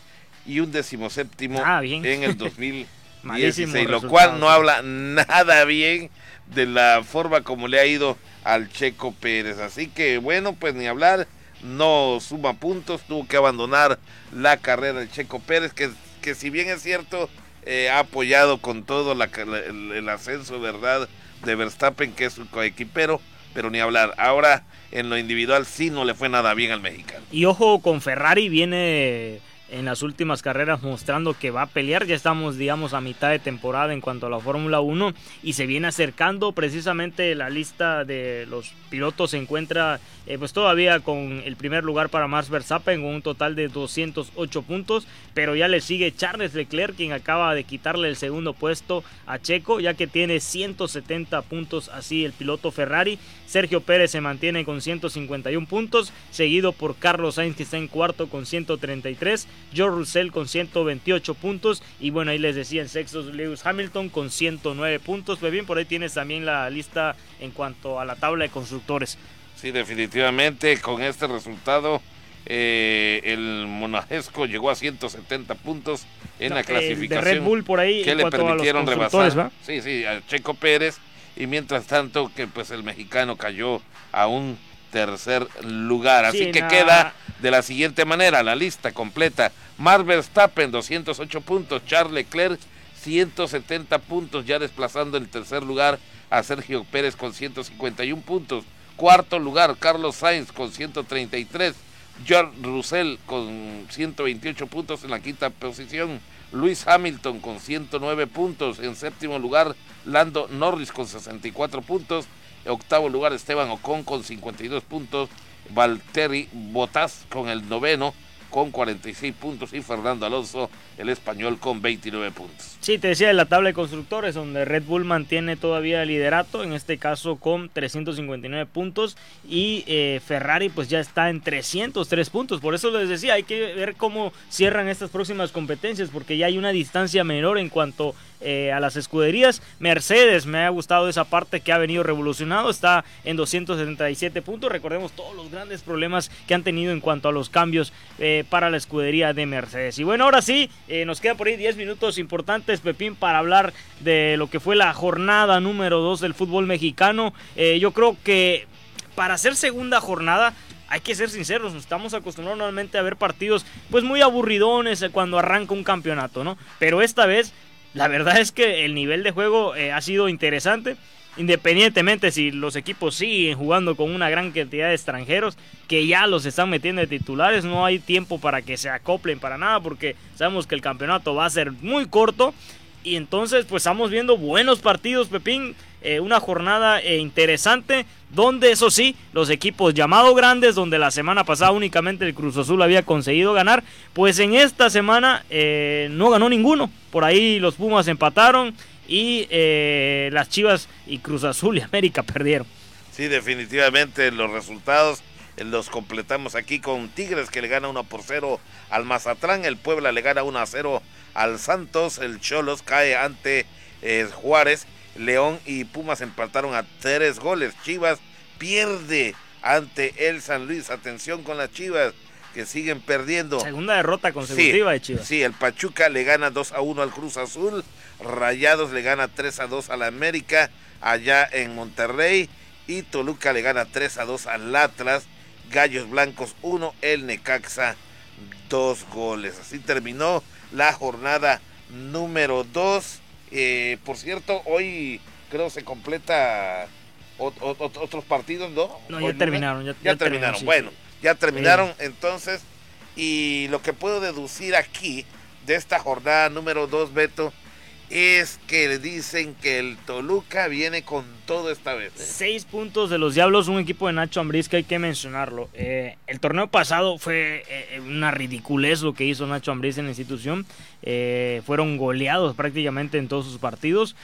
y un decimoséptimo ah, en el dos mil dieciséis, lo cual no habla nada bien de la forma como le ha ido al Checo Pérez. Así que bueno, pues ni hablar, no suma puntos, tuvo que abandonar la carrera el Checo Pérez, que, que si bien es cierto, eh, ha apoyado con todo la, la, el, el ascenso, ¿verdad?, de Verstappen, que es su coequipero, pero ni hablar. Ahora, en lo individual, sí no le fue nada bien al mexicano. Y ojo con Ferrari, viene en las últimas carreras mostrando que va a pelear. Ya estamos, digamos, a mitad de temporada en cuanto a la Fórmula uno y se viene acercando. Precisamente la lista de los pilotos se encuentra eh, pues todavía con el primer lugar para Max Verstappen con un total de doscientos ocho puntos, pero ya le sigue Charles Leclerc, quien acaba de quitarle el segundo puesto a Checo, ya que tiene ciento setenta puntos así el piloto Ferrari. Sergio Pérez se mantiene con ciento cincuenta y uno puntos, seguido por Carlos Sainz, que está en cuarto con ciento treinta y tres, George Russell con ciento veintiocho puntos y bueno, ahí les decía en sextos Lewis Hamilton con ciento nueve puntos. Pues bien, por ahí tienes también la lista en cuanto a la tabla de constructores. Sí, definitivamente con este resultado eh, el monajesco llegó a ciento setenta puntos en no, la clasificación de Red Bull por ahí que en le permitieron rebasar, ¿va? Sí, sí, a Checo Pérez, y mientras tanto que pues el mexicano cayó a un tercer lugar, así sí, que na... queda de la siguiente manera la lista completa: Max Verstappen doscientos ocho puntos, Charles Leclerc ciento setenta puntos, ya desplazando el tercer lugar a Sergio Pérez con ciento cincuenta y uno puntos, cuarto lugar Carlos Sainz con ciento treinta y tres, George Russell con ciento veintiocho puntos en la quinta posición, Lewis Hamilton con ciento nueve puntos, en séptimo lugar Lando Norris con sesenta y cuatro puntos, octavo lugar Esteban Ocon con cincuenta y dos puntos, Valtteri Bottas con el noveno con cuarenta y seis puntos y Fernando Alonso, el español, con veintinueve puntos. Sí, te decía de la tabla de constructores, donde Red Bull mantiene todavía el liderato, en este caso con trescientos cincuenta y nueve puntos, y eh, Ferrari pues ya está en trescientos tres puntos. Por eso les decía, hay que ver cómo cierran estas próximas competencias, porque ya hay una distancia menor en cuanto Eh, a las escuderías. Mercedes, me ha gustado esa parte que ha venido revolucionado, está en doscientos setenta y siete puntos. Recordemos todos los grandes problemas que han tenido en cuanto a los cambios eh, para la escudería de Mercedes. Y bueno, ahora sí, eh, nos queda por ahí diez minutos importantes, Pepín, para hablar de lo que fue la jornada número dos del fútbol mexicano. Eh, yo creo que para hacer segunda jornada, hay que ser sinceros, nos estamos acostumbrados normalmente a ver partidos pues muy aburridones cuando arranca un campeonato, ¿no? Pero esta vez la verdad es que el nivel de juego eh, ha sido interesante, independientemente si los equipos siguen jugando con una gran cantidad de extranjeros que ya los están metiendo de titulares. No hay tiempo para que se acoplen para nada, porque sabemos que el campeonato va a ser muy corto. Y entonces pues estamos viendo buenos partidos, Pepín, eh, una jornada eh, interesante, donde eso sí, los equipos llamados grandes, donde la semana pasada únicamente el Cruz Azul había conseguido ganar, pues en esta semana eh, no ganó ninguno. Por ahí los Pumas empataron, y eh, las Chivas y Cruz Azul y América perdieron. Sí, definitivamente los resultados los completamos aquí con Tigres, que le gana uno por cero al Mazatlán, el Puebla le gana uno a cero al Santos, el Cholos cae ante eh, Juárez, León y Pumas empataron a tres goles, Chivas pierde ante el San Luis. Atención con las Chivas, que siguen perdiendo. Segunda derrota consecutiva, sí, de Chivas. Sí, el Pachuca le gana dos a uno al Cruz Azul, Rayados le gana tres a dos al América allá en Monterrey, y Toluca le gana tres a dos al Atlas, Gallos Blancos uno, el Necaxa dos goles. Así terminó la jornada número dos. Eh, por cierto, hoy creo se completa o, o, otros partidos, ¿no? No, ya terminaron ya, ya, ya terminaron. ya terminaron, sí, bueno. Sí. Ya terminaron entonces, y lo que puedo deducir aquí de esta jornada número dos, Beto, es que dicen que el Toluca viene con todo esta vez. Seis puntos de los Diablos, un equipo de Nacho Ambriz que hay que mencionarlo. Eh, el torneo pasado fue eh, una ridiculez lo que hizo Nacho Ambriz en la institución. Eh, fueron goleados prácticamente en todos sus partidos.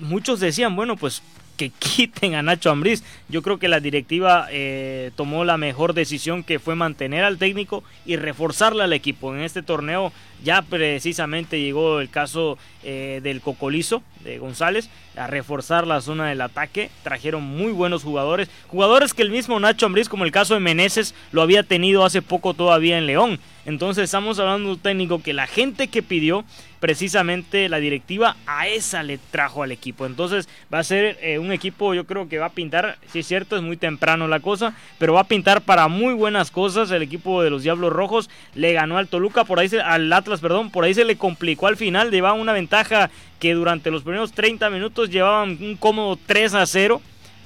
Muchos decían, bueno, pues que quiten a Nacho Ambriz. Yo creo que la directiva eh, tomó la mejor decisión, que fue mantener al técnico y reforzarle al equipo. En este torneo ya precisamente llegó el caso eh, del Cocolizo, de González, a reforzar la zona del ataque. Trajeron muy buenos jugadores, jugadores que el mismo Nacho Ambriz, como el caso de Meneses, lo había tenido hace poco todavía en León. Entonces estamos hablando de un técnico que la gente que pidió, precisamente la directiva, a esa le trajo al equipo. Entonces va a ser eh, un equipo, yo creo que va a pintar, sí es cierto, es muy temprano la cosa, pero va a pintar para muy buenas cosas. El equipo de los Diablos Rojos le ganó al Toluca, por ahí se, al Atlas, perdón, por ahí se le complicó al final, llevaba una ventaja que durante los primeros treinta minutos llevaban un cómodo tres a cero.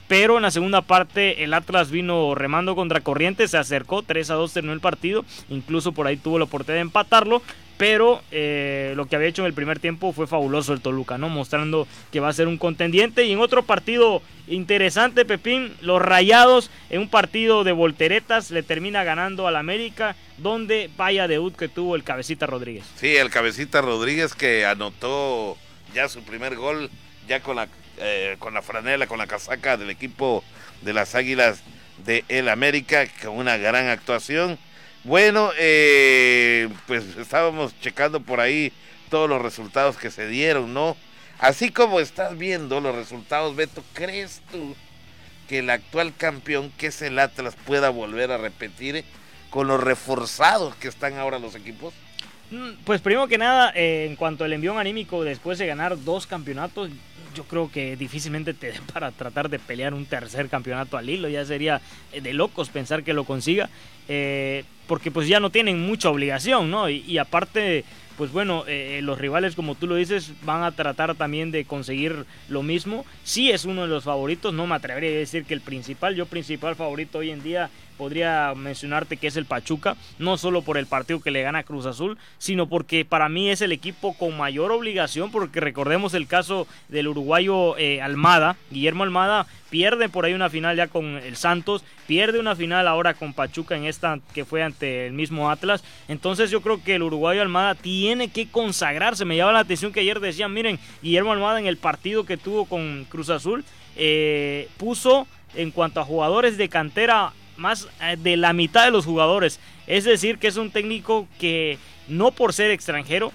Pero en la segunda parte el Atlas vino remando contra corriente, se acercó, tres a dos terminó el partido, incluso por ahí tuvo la oportunidad de empatarlo, pero eh, lo que había hecho en el primer tiempo fue fabuloso el Toluca, ¿no? Mostrando que va a ser un contendiente. Y en otro partido interesante, Pepín, los Rayados, en un partido de volteretas, le termina ganando al América, donde vaya debut que tuvo el Cabecita Rodríguez. Sí, el Cabecita Rodríguez, que anotó ya su primer gol, ya con la Eh, con la franela, con la casaca del equipo de las Águilas de el América, con una gran actuación. Bueno, eh, pues estábamos checando por ahí todos los resultados que se dieron, ¿no? Así como estás viendo los resultados, Beto, ¿crees tú que el actual campeón, que es el Atlas, pueda volver a repetir con los reforzados que están ahora los equipos? Pues primero que nada, eh, en cuanto al envión anímico después de ganar dos campeonatos, yo creo que difícilmente te dé para tratar de pelear un tercer campeonato al hilo. Ya sería de locos pensar que lo consiga, eh, porque pues ya no tienen mucha obligación, ¿no? Y, y aparte, pues bueno, eh, los rivales, como tú lo dices, van a tratar también de conseguir lo mismo. Sí es uno de los favoritos, no me atrevería a decir que el principal, yo principal favorito hoy en día podría mencionarte que es el Pachuca, no solo por el partido que le gana Cruz Azul, sino porque para mí es el equipo con mayor obligación, porque recordemos el caso del uruguayo eh, Almada, Guillermo Almada, pierde por ahí una final ya con el Santos, pierde una final ahora con Pachuca en esta que fue ante el mismo Atlas. Entonces yo creo que el uruguayo Almada tiene que consagrarse. Me llama la atención que ayer decían, miren, Guillermo Almada en el partido que tuvo con Cruz Azul, eh, puso en cuanto a jugadores de cantera más de la mitad de los jugadores. Es decir, que es un técnico que no por ser extranjero,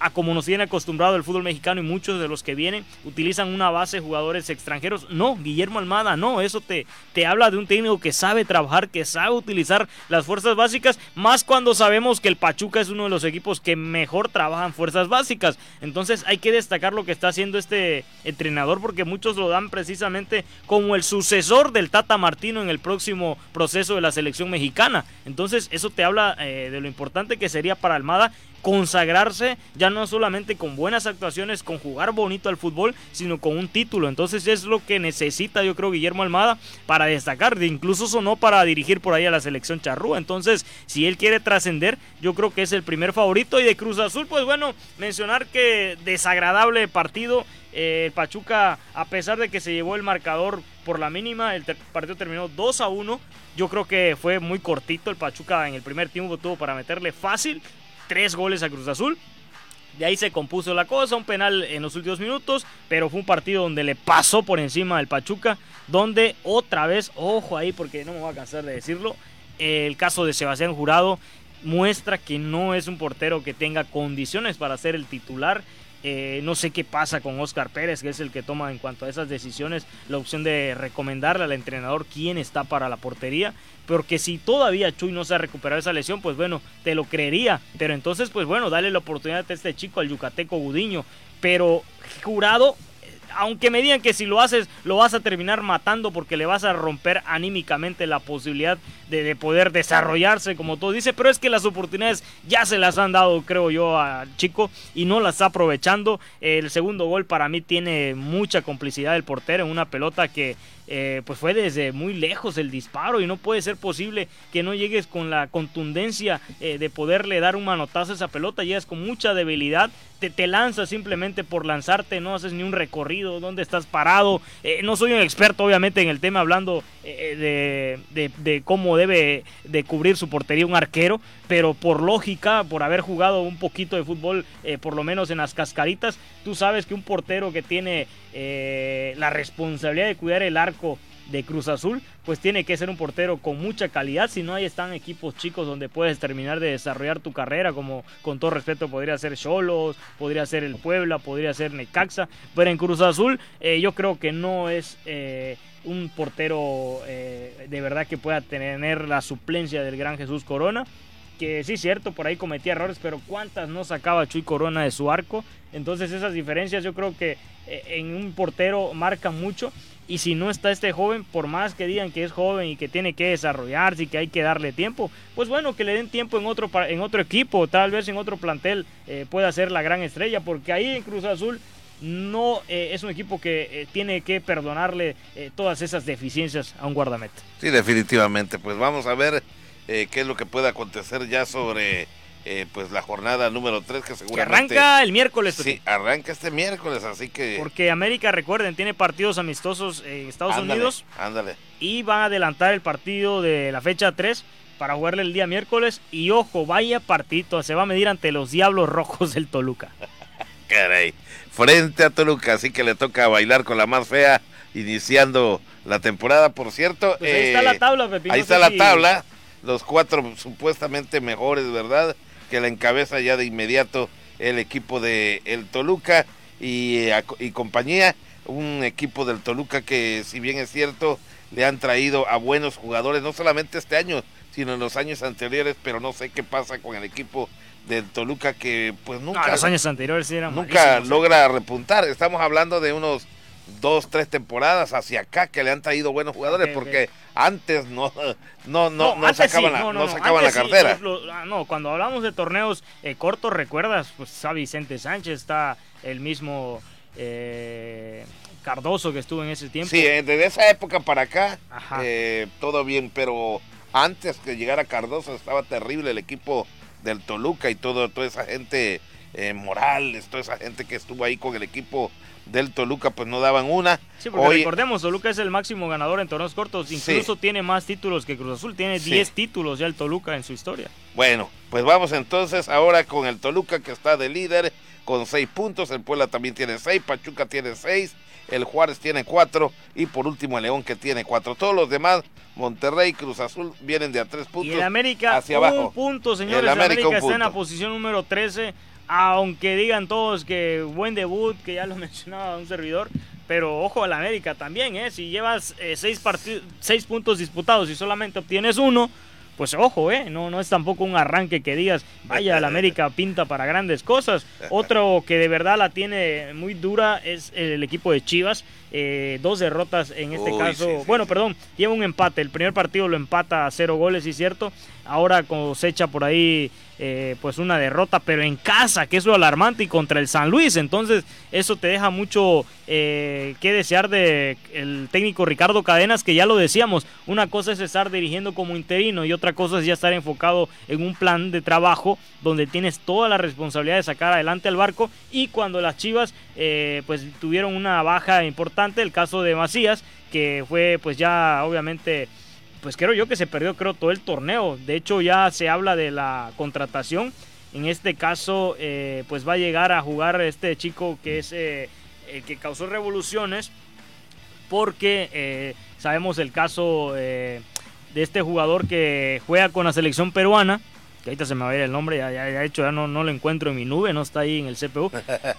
a como nos tiene acostumbrado el fútbol mexicano y muchos de los que vienen, utilizan una base de jugadores extranjeros. No, Guillermo Almada, no, eso te, te habla de un técnico que sabe trabajar, que sabe utilizar las fuerzas básicas, más cuando sabemos que el Pachuca es uno de los equipos que mejor trabajan fuerzas básicas. Entonces hay que destacar lo que está haciendo este entrenador, porque muchos lo dan precisamente como el sucesor del Tata Martino en el próximo proceso de la selección mexicana. Entonces eso te habla eh, de lo importante que sería para Almada consagrarse, ya no solamente con buenas actuaciones, con jugar bonito al fútbol, sino con un título. Entonces es lo que necesita, yo creo, Guillermo Almada para destacar, incluso sonó para dirigir por ahí a la selección charrúa. Entonces, si él quiere trascender, yo creo que es el primer favorito. Y de Cruz Azul, pues bueno, mencionar que desagradable partido. Eh, Pachuca, a pesar de que se llevó el marcador por la mínima, el ter- partido terminó dos a uno. Yo creo que fue muy cortito. El Pachuca en el primer tiempo tuvo para meterle fácil tres goles a Cruz Azul. de ahí se compuso la cosa, un penal en los últimos minutos, pero fue un partido donde le pasó por encima del Pachuca, donde otra vez, ojo ahí porque no me voy a cansar de decirlo, el caso de Sebastián Jurado muestra que no es un portero que tenga condiciones para ser el titular. Eh, no sé qué pasa con Óscar Pérez, que es el que toma en cuanto a esas decisiones la opción de recomendarle al entrenador quién está para la portería, porque si todavía Chuy no se ha recuperado esa lesión, pues bueno, te lo creería, pero entonces pues bueno, dale la oportunidad a este chico, al yucateco Gudiño, pero Jurado, aunque me digan que si lo haces lo vas a terminar matando porque le vas a romper anímicamente la posibilidad de, de poder desarrollarse como todo dice, pero es que las oportunidades ya se las han dado, creo yo, al chico y no las está aprovechando. El segundo gol para mí tiene mucha complicidad del portero en una pelota que eh, pues fue desde muy lejos el disparo y no puede ser posible que no llegues con la contundencia eh, de poderle dar un manotazo a esa pelota, llegas con mucha debilidad, te, te lanzas simplemente por lanzarte, no haces ni un recorrido, dónde estás parado. Eh, no soy un experto obviamente en el tema, hablando eh, de, de, de cómo debe de cubrir su portería un arquero, pero por lógica, por haber jugado un poquito de fútbol, eh, por lo menos en las cascaritas, tú sabes que un portero que tiene eh, la responsabilidad de cuidar el arco de Cruz Azul, pues tiene que ser un portero con mucha calidad, si no ahí están equipos chicos donde puedes terminar de desarrollar tu carrera, como con todo respeto podría ser Xolos, podría ser el Puebla, podría ser Necaxa, pero en Cruz Azul eh, yo creo que no es eh, un portero eh, de verdad que pueda tener la suplencia del gran Jesús Corona, que sí, cierto, por ahí cometía errores, pero cuántas no sacaba Chuy Corona de su arco. Entonces esas diferencias yo creo que eh, en un portero marcan mucho. Y si no está este joven, por más que digan que es joven y que tiene que desarrollarse y que hay que darle tiempo, pues bueno, que le den tiempo en otro, en otro equipo, tal vez en otro plantel eh, pueda ser la gran estrella, porque ahí en Cruz Azul no eh, es un equipo que eh, tiene que perdonarle eh, todas esas deficiencias a un guardameta. Sí, definitivamente, pues vamos a ver eh, qué es lo que puede acontecer ya sobre eh, pues la jornada número tres, que seguramente que arranca el miércoles. Sí, arranca este miércoles, así que... Porque América, recuerden, tiene partidos amistosos en Estados ándale, Unidos. Ándale. Y van a adelantar el partido de la fecha tres para jugarle el día miércoles. Y ojo, vaya partito, se va a medir ante los Diablos Rojos del Toluca. Caray, frente a Toluca, así que le toca bailar con la más fea, iniciando la temporada, por cierto. Pues ahí eh, está la tabla, Pepino. Ahí está la si... tabla, los cuatro supuestamente mejores, ¿verdad?, que la encabeza ya de inmediato el equipo de el Toluca y, y compañía, un equipo del Toluca que, si bien es cierto, le han traído a buenos jugadores, no solamente este año, sino en los años anteriores, pero no sé qué pasa con el equipo del Toluca que pues nunca... No, los años anteriores sí eran nunca logra repuntar, estamos hablando de unos dos, tres temporadas hacia acá que le han traído buenos jugadores, okay, porque okay. antes no no no, no sacaban sí, la, no, no, no sacaban la cartera. Sí, lo, no, cuando hablamos de torneos eh, cortos, recuerdas, pues está Vicente Sánchez, está el mismo eh, Cardoso que estuvo en ese tiempo. Sí, desde esa época para acá eh, todo bien, pero antes que llegara Cardoso estaba terrible el equipo del Toluca y todo, toda esa gente, eh, Morales, toda esa gente que estuvo ahí con el equipo del Toluca, pues no daban una. Sí, porque hoy, recordemos, Toluca es el máximo ganador en torneos cortos, incluso sí. tiene más títulos que Cruz Azul, tiene diez sí. títulos ya el Toluca en su historia. Bueno, pues vamos entonces ahora con el Toluca, que está de líder con seis puntos, el Puebla también tiene seis, Pachuca tiene seis, el Juárez tiene cuatro y por último el León, que tiene cuatro. Todos los demás, Monterrey, Cruz Azul, vienen de a tres puntos. Y el América hacia un abajo. punto, señores, el América, América está punto. en la posición número trece. Aunque digan todos que buen debut, que ya lo mencionaba un servidor, pero ojo al América también, ¿eh? Si llevas eh, seis, partid- seis puntos disputados y solamente obtienes uno, pues ojo, ¿eh? No, no es tampoco un arranque que digas, vaya, el América pinta para grandes cosas. Otro que de verdad la tiene muy dura es el equipo de Chivas. Eh, dos derrotas en este Uy, caso, sí, sí, bueno, sí. perdón, lleva un empate, el primer partido lo empata a cero goles, sí, cierto, ahora cosecha por ahí eh, pues una derrota, pero en casa, que es lo alarmante, y contra el San Luis, entonces eso te deja mucho eh, que desear de el técnico Ricardo Cadenas, que ya lo decíamos, una cosa es estar dirigiendo como interino y otra cosa es ya estar enfocado en un plan de trabajo donde tienes toda la responsabilidad de sacar adelante al barco, y cuando las Chivas eh, pues tuvieron una baja importante, el caso de Macías, que fue pues ya obviamente, pues creo yo que se perdió creo todo el torneo, de hecho ya se habla de la contratación En este caso, eh, pues va a llegar a jugar este chico que es eh, el que causó revoluciones, porque eh, sabemos el caso eh, de este jugador que juega con la selección peruana, que ahorita se me va a ir el nombre, ya, ya, ya he hecho, ya no, no lo encuentro en mi nube, no está ahí en el C P U.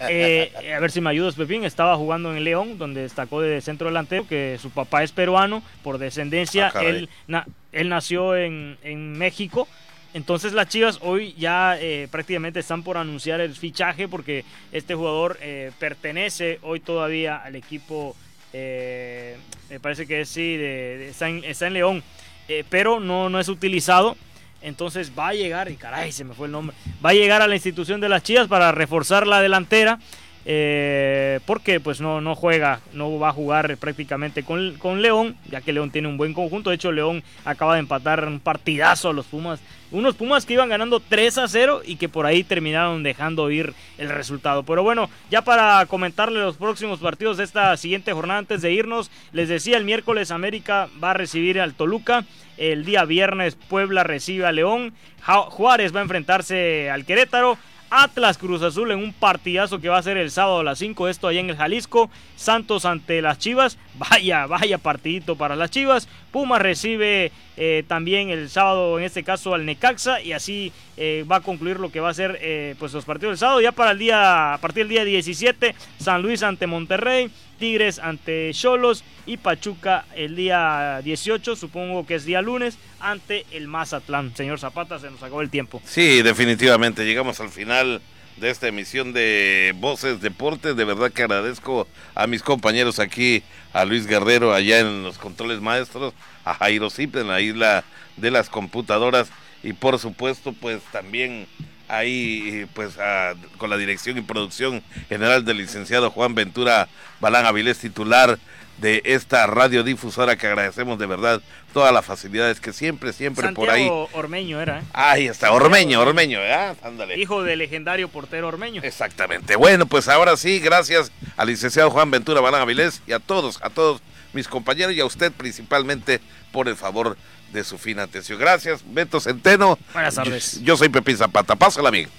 Eh, a ver si me ayudas, Pepín. Estaba jugando en León, donde destacó de centro delantero, que su papá es peruano por descendencia. Ah, él, na, él nació en, en México. Entonces las Chivas hoy ya eh, prácticamente están por anunciar el fichaje, porque este jugador eh, pertenece hoy todavía al equipo, eh, me parece que es, sí, de, de, está, en, está en León, eh, pero no, no es utilizado. Entonces va a llegar, y caray, se me fue el nombre, va a llegar a la institución de las Chivas para reforzar la delantera, eh, porque pues no, no juega, no va a jugar prácticamente con, con León, ya que León tiene un buen conjunto. De hecho, León acaba de empatar un partidazo a los Pumas, unos Pumas que iban ganando tres a cero y que por ahí terminaron dejando ir el resultado. Pero bueno, ya para comentarle los próximos partidos de esta siguiente jornada, antes de irnos, les decía, el miércoles América va a recibir al Toluca. El día viernes Puebla recibe a León, Juárez va a enfrentarse al Querétaro, Atlas Cruz Azul en un partidazo que va a ser el sábado a las cinco, esto allá en el Jalisco, Santos ante las Chivas, vaya, vaya partidito para las Chivas, Pumas recibe eh, también el sábado, en este caso al Necaxa, y así eh, va a concluir lo que va a ser eh, pues los partidos del sábado. Ya para el día, a partir del día diecisiete, San Luis ante Monterrey, Tigres ante Xolos y Pachuca el día dieciocho, supongo que es día lunes, ante el Mazatlán. Señor Zapata, se nos acabó el tiempo. Sí, definitivamente, llegamos al final de esta emisión de Voces Deportes. De verdad que agradezco a mis compañeros aquí, a Luis Guerrero allá en los controles maestros, a Jairo Zip en la isla de las computadoras, y por supuesto pues también ahí pues a, con la dirección y producción general del licenciado Juan Ventura Balán Avilés, titular de esta radiodifusora, que agradecemos de verdad todas las facilidades que siempre, siempre Santiago por ahí. Ormeño era, ¿eh? Ahí está, Ormeño, Ormeño, ¿eh? Ándale. Hijo del legendario portero Ormeño. Exactamente. Bueno, pues ahora sí, gracias al licenciado Juan Ventura Balán Avilés y a todos, a todos mis compañeros y a usted principalmente por el favor de su fina atención. Gracias, Beto Centeno. Buenas tardes. Yo, yo soy Pepín Zapata. Pásala bien.